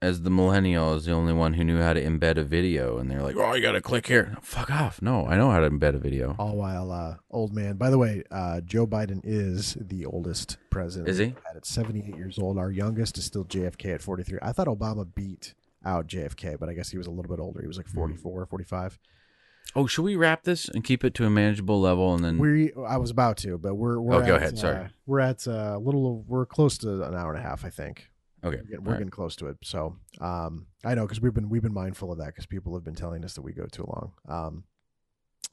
as the millennial is the only one who knew how to embed a video, and they're like, oh, you gotta click here. No, fuck off. No, I know how to embed a video. All while uh, old man. By the way, uh, Joe Biden is the oldest president. Is he? At seventy-eight years old, our youngest is still J F K at forty-three. I thought Obama beat out J F K, but I guess he was a little bit older. He was like forty-four, mm. forty-five. Oh, should we wrap this and keep it to a manageable level, and then we? I was about to, but we're we're. Oh, at, go ahead. Sorry, uh, we're at a little. We're close to an hour and a half, I think. Okay, we're getting, we're getting close to it. So, um, I know because we've been we've been mindful of that because people have been telling us that we go too long. Um,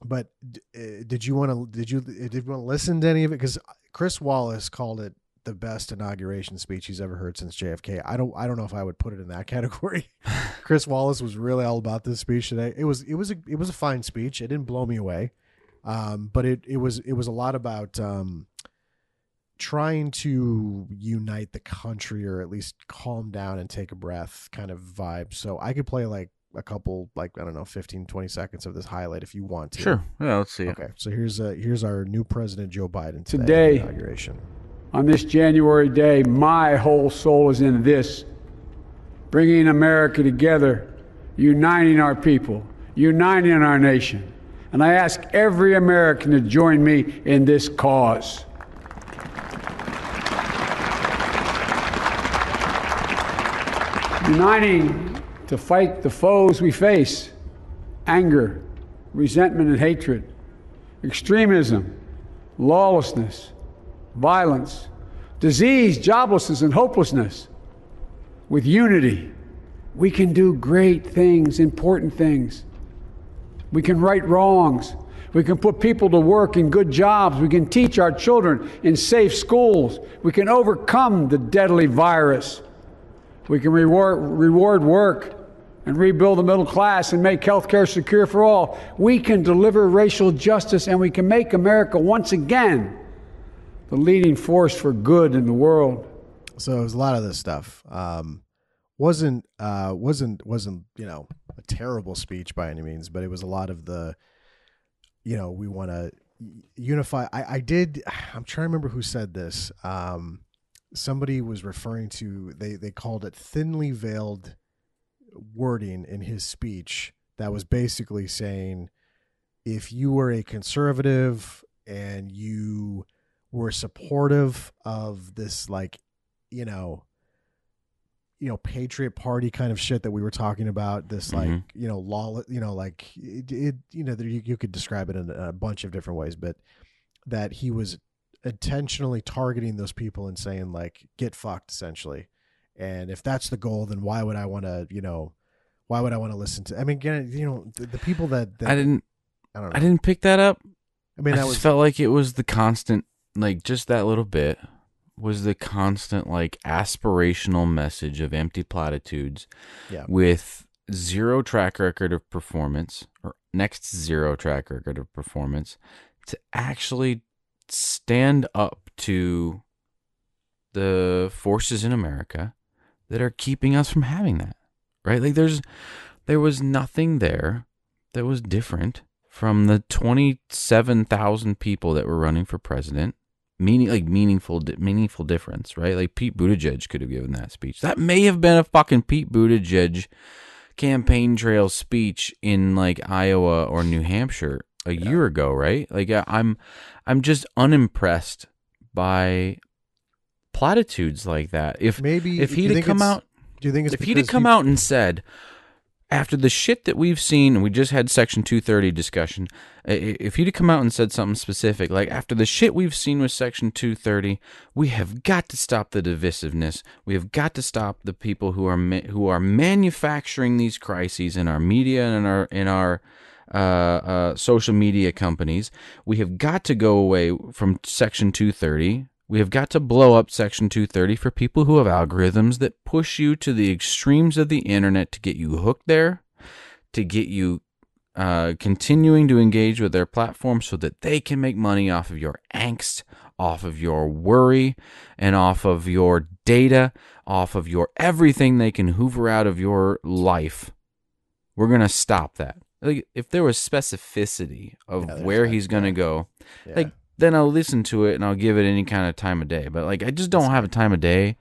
but d- did you want to? Did you did you want to listen to any of it? Because Chris Wallace called it the best inauguration speech he's ever heard since J F K. I don't, I don't know if I would put it in that category. Chris Wallace was really all about this speech today. It was, it was, a, it was a fine speech. It didn't blow me away. Um, but it, it was, it was a lot about um, trying to unite the country, or at least calm down and take a breath kind of vibe. So I could play like a couple, like, I don't know, fifteen, twenty seconds of this highlight if you want to. Sure. Yeah, let's see. Okay. So here's a, here's our new president, Joe Biden, today, today. Inauguration. On this January day, my whole soul is in this, bringing America together uniting our people, uniting our nation. And I ask every American to join me in this cause. Uniting to fight the foes we face: anger, resentment and hatred, extremism, lawlessness, violence, disease, joblessness, and hopelessness. With unity, we can do great things, important things. We can right wrongs. We can put people to work in good jobs. We can teach our children in safe schools. We can overcome the deadly virus. We can reward, reward work and rebuild the middle class and make health care secure for all. We can deliver racial justice, and we can make America once again the leading force for good in the world. So it was a lot of this stuff. Um, wasn't uh, wasn't wasn't you know, a terrible speech by any means, but it was a lot of the, you know, we want to unify. I, I did. I'm trying to remember who said this. Um, somebody was referring to, they they called it thinly veiled wording in his speech that was basically saying, if you were a conservative and you were supportive of this, like, you know, you know, Patriot Party kind of shit that we were talking about, this like, mm-hmm. you know, law, you know, like it, it you know, you, you could describe it in a bunch of different ways, but that he was intentionally targeting those people and saying, like, get fucked, essentially. And if that's the goal, then why would I want to, you know, why would I want to listen to, I mean, again, you know, the, the people that, that I didn't, I don't know. I didn't pick that up. I mean, I that just was, felt like it was the constant, like just that little bit was the constant, like, aspirational message of empty platitudes, yeah, with zero track record of performance, or next zero track record of performance, to actually stand up to the forces in America that are keeping us from having that, right? Like there's, there was nothing there that was different from the twenty-seven thousand people that were running for president, meaning like meaningful, meaningful difference, right? Like Pete Buttigieg could have given that speech. That may have been a fucking Pete Buttigieg campaign trail speech in like Iowa or New Hampshire a yeah. year ago, right? Like I'm, I'm just unimpressed by platitudes like that. If maybe if he'd come out, do you think it's if he'd come he... out and said, after the shit that we've seen, and we just had Section two thirty discussion, if he'd come out and said something specific, like, after the shit we've seen with Section two thirty, we have got to stop the divisiveness. We have got to stop the people who are ma- who are manufacturing these crises in our media and in our in our uh, uh, social media companies. We have got to go away from Section two thirty. We have got to blow up Section two thirty for people who have algorithms that push you to the extremes of the internet to get you hooked there, to get you uh, continuing to engage with their platform so that they can make money off of your angst, off of your worry, and off of your data, off of your everything they can hoover out of your life. We're going to stop that. Like, if there was specificity of yeah, where he's going to go, yeah. like, then I'll listen to it and I'll give it any kind of time of day. But like, I just don't have a time of day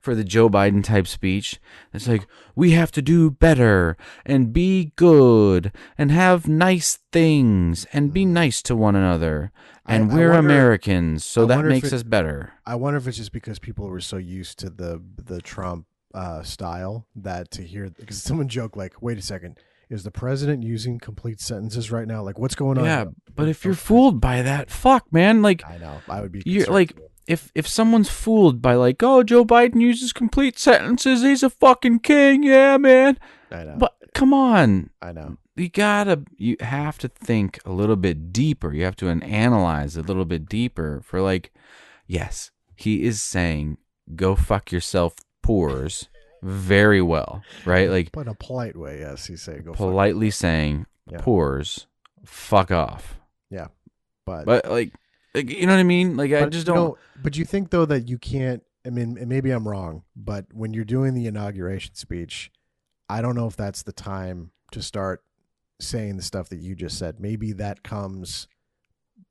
for the Joe Biden type speech. It's like, we have to do better and be good and have nice things and be nice to one another. And I, I we're wonder, Americans, so I that makes it, us better. I wonder if it's just because people were so used to the the Trump uh, style that to hear, because someone joked like, wait a second, is the president using complete sentences right now? Like, what's going on? Yeah, but if you're fooled by that, fuck, man. Like, I know, I would be. You're like, if if someone's fooled by like, oh, Joe Biden uses complete sentences, he's a fucking king, yeah, man. I know. But come on, I know. You gotta, you have to think a little bit deeper. You have to analyze a little bit deeper for like, yes, he is saying, go fuck yourself, poors. Very well, right? Like, but in a polite way, yes. He's saying, go politely fuck saying, yeah. poors, fuck off. Yeah, but but like, like you know what I mean? Like, but, I just don't. You know, but you think though that you can't? I mean, and maybe I'm wrong, but when you're doing the inauguration speech, I don't know if that's the time to start saying the stuff that you just said. Maybe that comes,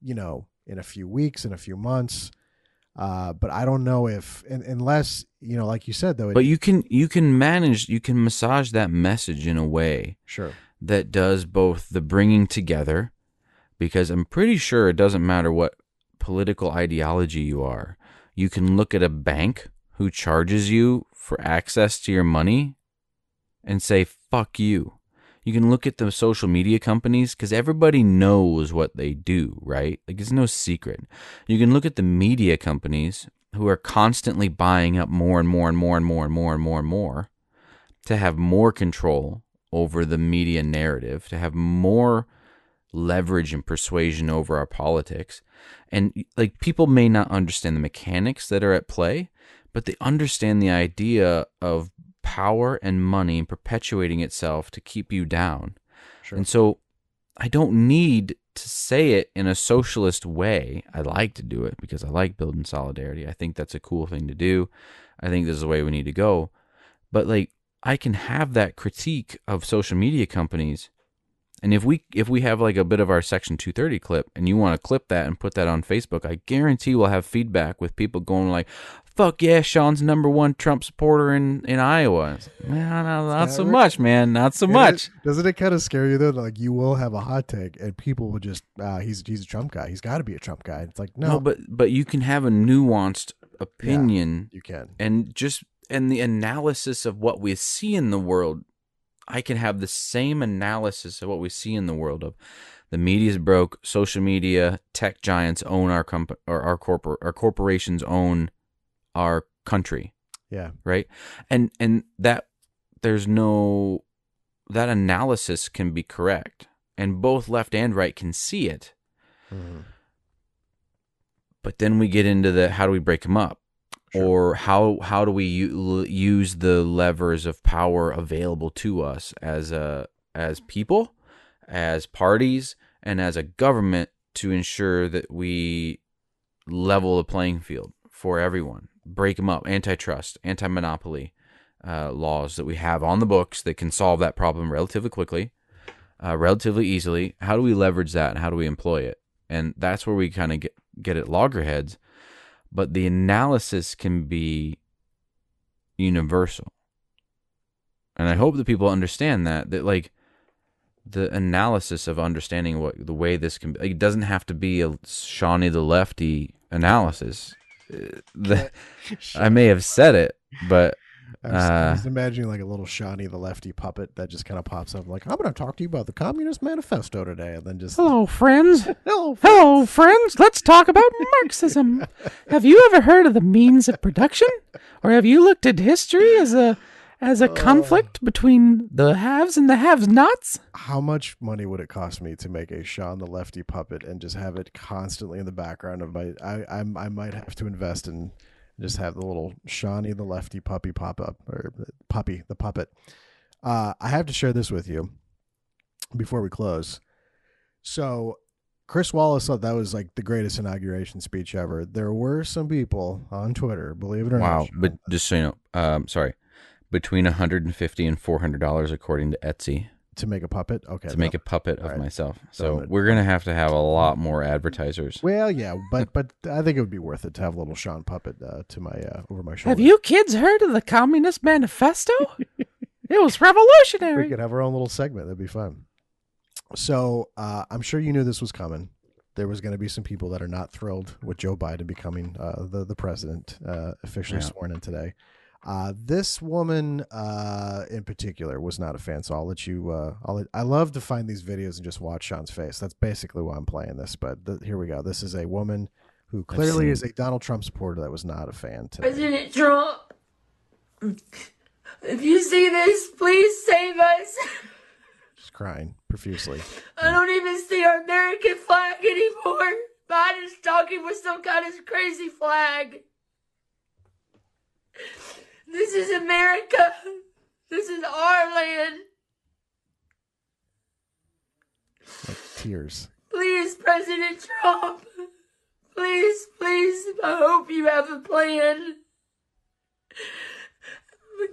you know, in a few weeks, in a few months. Uh, but I don't know if, and, unless, you know, like you said, though. It, but you can you can manage, you can massage that message in a way, sure, that does both the bringing together, because I'm pretty sure it doesn't matter what political ideology you are. You can look at a bank who charges you for access to your money and say, fuck you. You can look at the social media companies, because everybody knows what they do, right? Like, it's no secret. You can look at the media companies who are constantly buying up more and more and more and more and more and more and more to have more control over the media narrative, to have more leverage and persuasion over our politics. And like, people may not understand the mechanics that are at play, but they understand the idea of power and money perpetuating itself to keep you down. Sure. And so I don't need to say it in a socialist way. I like to do it because I like building solidarity. I think that's a cool thing to do. I think this is the way we need to go. But like, I can have that critique of social media companies. And if we if we have like a bit of our Section two thirty clip, and you want to clip that and put that on Facebook, I guarantee we'll have feedback with people going like, fuck yeah, Sean's number one Trump supporter in, in Iowa. Like, nah, nah, not so much, man. Not so much. It, doesn't it kind of scare you, though? Like, you will have a hot take and people will just, uh, he's he's a Trump guy. He's got to be a Trump guy. It's like, no. no. But but you can have a nuanced opinion. Yeah, you can. And just, and the analysis of what we see in the world, I can have the same analysis of what we see in the world of the media's broke, social media, tech giants own our comp or our corpor our corporations own our country. Yeah. Right. And and that there's no that analysis can be correct. And both left and right can see it. Mm-hmm. But then we get into the how do we break them up? Sure. Or how how do we u use the levers of power available to us as a as people, as parties, and as a government to ensure that we level the playing field for everyone, break them up, antitrust, anti-monopoly uh, laws that we have on the books that can solve that problem relatively quickly, uh, relatively easily. How do we leverage that and how do we employ it? And that's where we kind of get, get at loggerheads. But the analysis can be universal. And I hope that people understand that, that like the analysis of understanding what the way this can be, like, it doesn't have to be a Shawnee the lefty analysis. The, I may have said it, but I'm just, uh, I'm just imagining like a little Shawnee the lefty puppet that just kind of pops up like, I'm going to talk to you about the Communist Manifesto today, and then just hello friends. Hello friends. Hello friends. Let's talk about Marxism. Have you ever heard of the means of production? Or have you looked at history as a as a uh, conflict between the haves and the have-nots? How much money would it cost me to make a Sean the Lefty puppet and just have it constantly in the background of my? I I, I might have to invest in just have the little Shawnee the Lefty puppy pop up, or puppy the puppet. Uh, I have to share this with you before we close. So Chris Wallace thought that was like the greatest inauguration speech ever. There were some people on Twitter, believe it or wow, not. Wow, but just so you know, um, sorry. Between one hundred fifty dollars and four hundred dollars, according to Etsy. To make a puppet? Okay. To make a puppet of myself. So we're going to have to have a lot more advertisers. Well, yeah, but but I think it would be worth it to have a little Sean puppet uh, to my uh, over my shoulder. Have you kids heard of the Communist Manifesto? It was revolutionary. We could have our own little segment. That'd be fun. So uh, I'm sure you knew this was coming. There was going to be some people that are not thrilled with Joe Biden becoming uh, the, the president, uh, officially yeah. sworn in today. Uh, this woman, uh, in particular was not a fan. So I'll let you, uh, I'll let, I love to find these videos and just watch Sean's face. That's basically why I'm playing this, but the, here we go. This is a woman who clearly is a Donald Trump supporter that was not a fan today. President Trump, if you see this, please save us. She's crying profusely. I don't even see our American flag anymore. Biden's talking with some kind of crazy flag. This is America. This is our land. Like tears. Please, President Trump. Please, please. I hope you have a plan.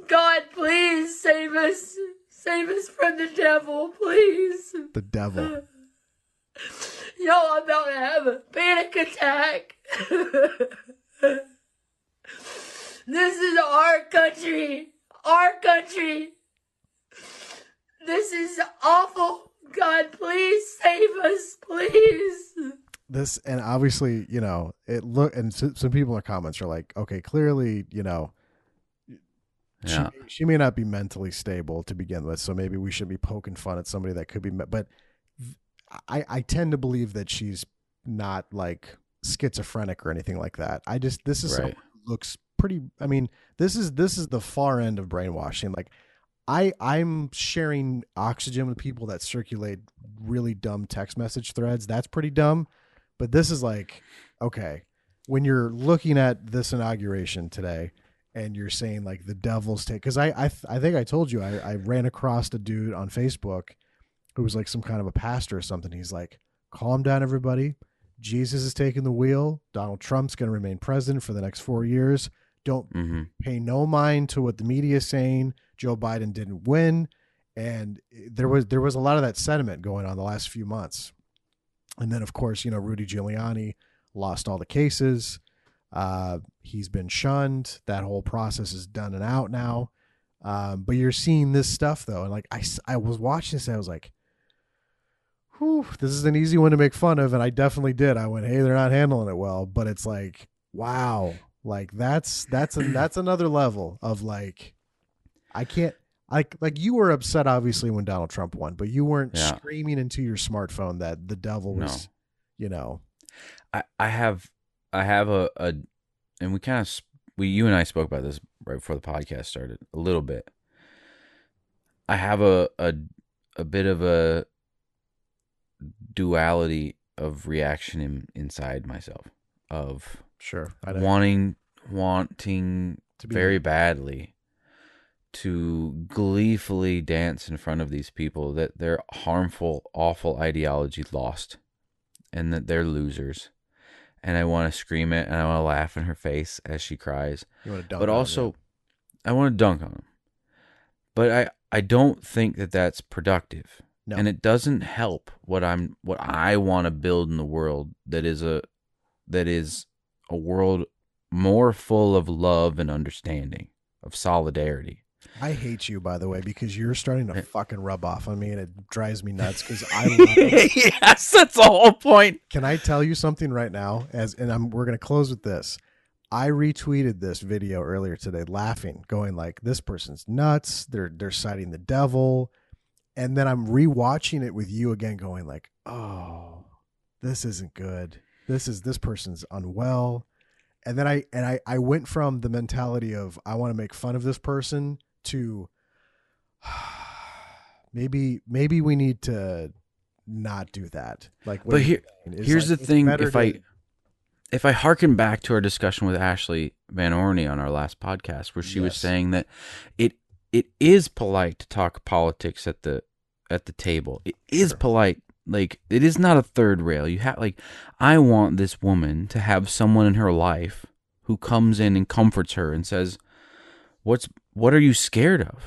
God, please save us. Save us from the devil, please. The devil. Y'all, I'm about to have a panic attack. This is our country. Our country. This is awful. God, please save us, please. This, and obviously, you know, it look, and so, some people in the comments are like, okay, clearly, you know, yeah. she, she may not be mentally stable to begin with, so maybe we should be poking fun at somebody that could be, but I, I tend to believe that she's not like schizophrenic or anything like that. I just, this is, right. looks pretty, I mean, this is, this is the far end of brainwashing. Like, I, I'm sharing oxygen with people that circulate really dumb text message threads. That's pretty dumb. But this is like, okay, when you're looking at this inauguration today and you're saying like the devil's take, because I, I I think I told you, I, I ran across a dude on Facebook who was like some kind of a pastor or something. He's like, calm down, everybody. Jesus is taking the wheel. Donald Trump's going to remain president for the next four years. Don't mm-hmm. pay no mind to what the media is saying. Joe Biden didn't win. And there was, there was a lot of that sentiment going on the last few months. And then of course, you know, Rudy Giuliani lost all the cases. Uh, he's been shunned. That whole process is done and out now. Um, but you're seeing this stuff though. And like, I, I was watching this and I was like, whew, this is an easy one to make fun of. And I definitely did. I went, hey, they're not handling it well, but it's like, wow. Like that's, that's, a, that's another level of like, I can't, like, like you were upset obviously when Donald Trump won, but you weren't yeah. screaming into your smartphone that the devil was, no. you know, I, I have, I have a, a and we kind of, we, you and I spoke about this right before the podcast started a little bit. I have a, a, a bit of a duality of reaction in, inside myself of sure I wanting, wanting to be very badly to gleefully dance in front of these people that their harmful, awful ideology lost and that they're losers. And I want to scream it and I want to laugh in her face as she cries. You want to dunk but on also, it. I want to dunk on them. But I, I don't think that that's productive. No. And it doesn't help what I'm, what I want to build in the world that is a, that is a world more full of love and understanding, of solidarity. I hate you, by the way, because you're starting to fucking rub off on me, and it drives me nuts. Because I love it. Yes, that's the whole point. Can I tell you something right now? As and I'm, we're gonna close with this. I retweeted this video earlier today, laughing, going like, "This person's nuts. They're they're citing the devil," and then I'm rewatching it with you again, going like, "Oh, this isn't good. This is this person's unwell." And then I and I I went from the mentality of I want to make fun of this person to maybe maybe we need to not do that. Like, but here, here's like, the thing: if to... I if I hearken back to our discussion with Ashley Van Orney on our last podcast, where she yes. was saying that it it is polite to talk politics at the at the table. It is sure. polite. Like, it is not a third rail. You have like, I want this woman to have someone in her life who comes in and comforts her and says, "What's what are you scared of?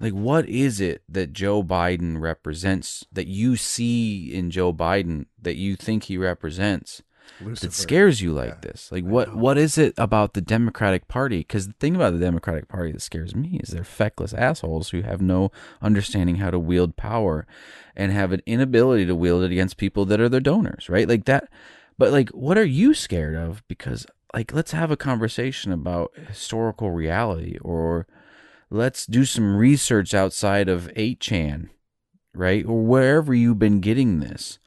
Like, what is it that Joe Biden represents that you see in Joe Biden that you think he represents Lucifer. That scares you like yeah. this? Like, what what is it about the Democratic Party? Because the thing about the Democratic Party that scares me is they're feckless assholes who have no understanding how to wield power and have an inability to wield it against people that are their donors, right? Like that. But like, what are you scared of? Because like, let's have a conversation about historical reality, or let's do some research outside of eight chan, right? Or wherever you've been getting this.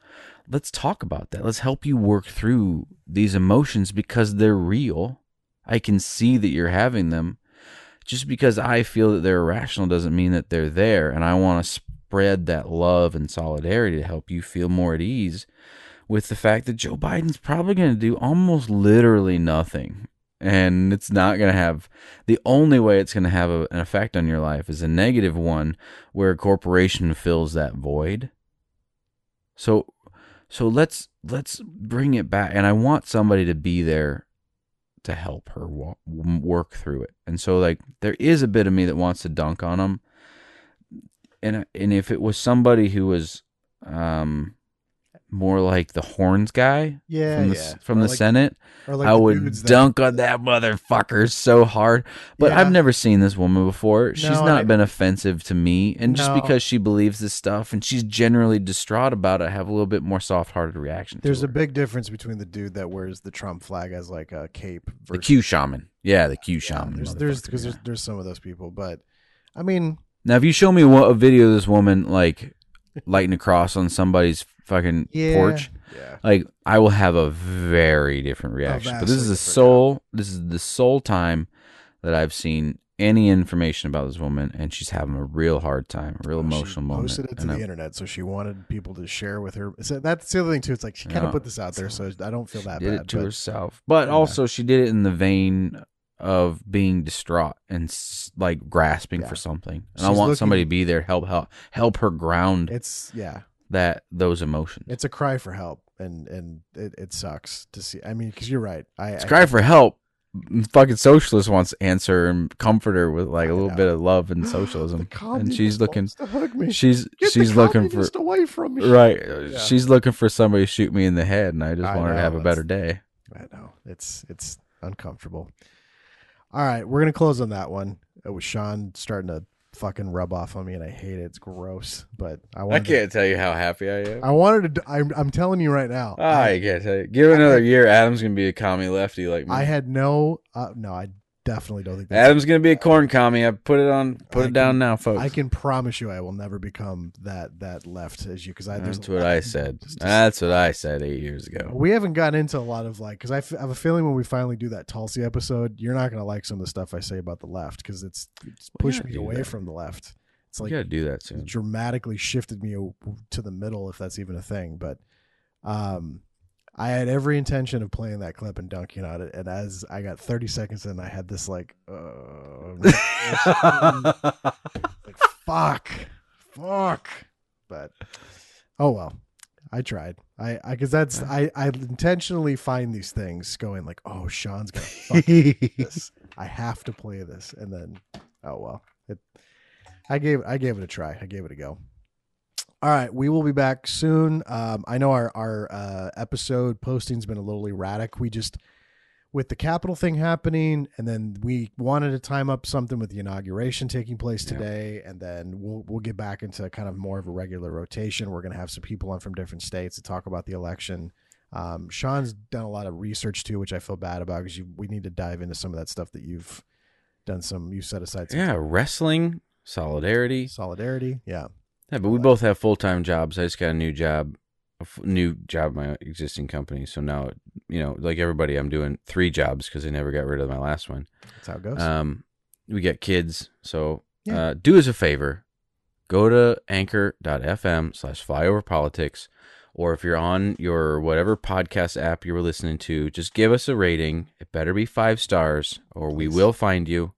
Let's talk about that. Let's help you work through these emotions because they're real. I can see that you're having them. Just because I feel that they're irrational doesn't mean that they're there. And I want to spread that love and solidarity to help you feel more at ease with the fact that Joe Biden's probably going to do almost literally nothing. And it's not going to have, the only way it's going to have a, an effect on your life is a negative one where a corporation fills that void. So, So let's let's bring it back, and I want somebody to be there to help her walk, work through it. And so, like, there is a bit of me that wants to dunk on them, and and if it was somebody who was um, more like the horns guy yeah, from the, yeah. from the like, Senate, like I would dunk that. on that motherfucker so hard. But yeah. I've never seen this woman before. No, she's not I, been offensive to me. And no. just because she believes this stuff and she's generally distraught about it, I have a little bit more soft-hearted reaction There's to her. A big difference between the dude that wears the Trump flag as like a cape. Versus the Q shaman. Yeah, the Q shaman. Yeah, there's there's, cause yeah. there's there's some of those people. But, I mean... Now, if you show me a video of this woman like lighting a cross on somebody's fucking yeah. porch, yeah. like I will have a very different reaction. Oh, but this is the sole, this is the sole time that I've seen any information about this woman, and she's having a real hard time, a real well, emotional she moment. She posted it to the I, internet, so she wanted people to share with her. So that's the other thing too. It's like she kind of no, put this out there, so I don't feel that she did bad. Did it to but, herself, but yeah. also she did it in the vein of being distraught and like grasping yeah. for something. And She's I want looking, somebody to be there to help, help help her ground. It's yeah. that those emotions. It's a cry for help, and and it, it sucks to see. I mean, cuz you're right. I It's I, cry for help. Fucking socialist wants to answer and comfort her with like a little bit of love and socialism, and she's looking. To hug me. She's Get she's the looking for away from me. Right, yeah. she's looking for somebody to shoot me in the head, and I just I want know, her to have a better day. I know it's it's uncomfortable. All right, we're gonna close on that one. It was Sean starting to fucking rub off on me, and I hate it. It's gross, but I I can't to, tell you how happy I am. I wanted to. I'm, I'm telling you right now. Oh, I, I can't tell you. Give it another had, year. Adam's gonna be a commie lefty like me. I had no. Uh, no, I definitely don't think that's Adam's gonna be a corn commie. I put it on. Put I it can, down now, folks. I can promise you, I will never become that that left as you. Because that's what I said. Just, that's what I said eight years ago. We haven't gotten into a lot of like because I, f- I have a feeling when we finally do that Tulsi episode, you're not gonna like some of the stuff I say about the left because it's, it's pushed me away that. from the left. It's like you gotta do that soon. It dramatically shifted me to the middle, if that's even a thing. But, um. I had every intention of playing that clip and dunking on it, and as I got thirty seconds in, I had this like, oh, like fuck, fuck. But oh well, I tried. I because that's I, I intentionally find these things going like, oh, Sean's gonna fuck this. I have to play this, and then oh well, it. I gave I gave it a try. I gave it a go. All right, we will be back soon. Um, I know our our uh, episode posting's been a little erratic. We just, with the Capitol thing happening, and then we wanted to time up something with the inauguration taking place today, yeah. and then we'll we'll get back into kind of more of a regular rotation. We're going to have some people on from different states to talk about the election. Um, Sean's done a lot of research too, which I feel bad about because we need to dive into some of that stuff that you've done. Some you set aside. Some yeah, time. Wrestling, solidarity, solidarity. Yeah. Yeah, but we both have full-time jobs. I just got a new job, a f- new job at my existing company. So now, you know, like everybody, I'm doing three jobs because I never got rid of my last one. That's how it goes. Um, we got kids. So yeah. uh, do us a favor. Go to anchor.fm slash flyover politics. Or if you're on your whatever podcast app you were listening to, just give us a rating. It better be five stars or Please. we will find you.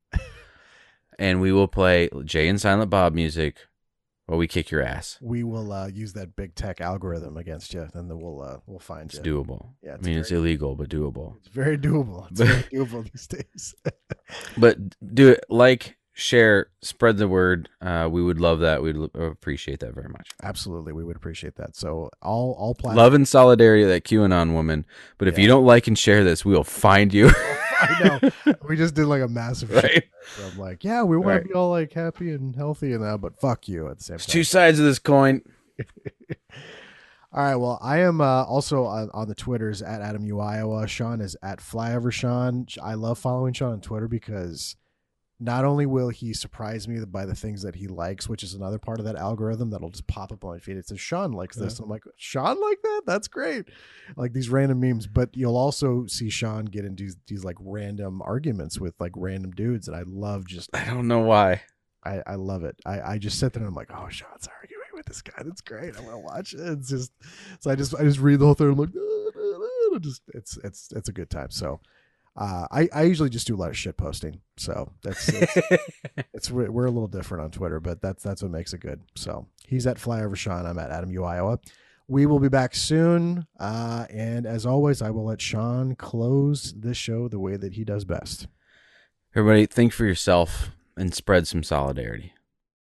And we will play Jay and Silent Bob music. Well, we kick your ass. We will uh, use that big tech algorithm against you, and then we'll uh, we'll find it's you. It's doable. Yeah, it's I mean, very, it's illegal, but doable. It's very doable. It's very doable these days. But do it. Like, share, spread the word. Uh, we would love that. We'd appreciate that very much. Absolutely. We would appreciate that. So all, all platforms. Love and solidarity to that QAnon woman. But if yeah. you don't like and share this, we will find you. I know. We just did like a massive right? shit. So I'm like, yeah, we want right. to be all like happy and healthy and that, but fuck you at the same time. It's two sides of this coin. All right. Well, I am uh, also on, on the Twitters at Adam U Iowa. Sean is at Flyover Sean. I love following Sean on Twitter because not only will he surprise me by the things that he likes, which is another part of that algorithm that'll just pop up on my feed. It says Sean likes this. Yeah. I'm like, Sean like that? That's great. Like these random memes, but you'll also see Sean get into these, these like random arguments with like random dudes. And I love just, I don't know why I, I love it. I, I just sit there and I'm like, oh, Sean's arguing with this guy. That's great. I want to watch it. It's just, so I just, I just read the whole thing. And I'm like, ah, just, it's, it's, it's a good time. So, Uh, I, I usually just do a lot of shit posting, so that's it's, it's we're a little different on Twitter, but that's that's what makes it good. So he's at Flyover Sean. I'm at Adam U Iowa. We will be back soon, uh, and as always, I will let Sean close this show the way that he does best. Everybody, think for yourself and spread some solidarity.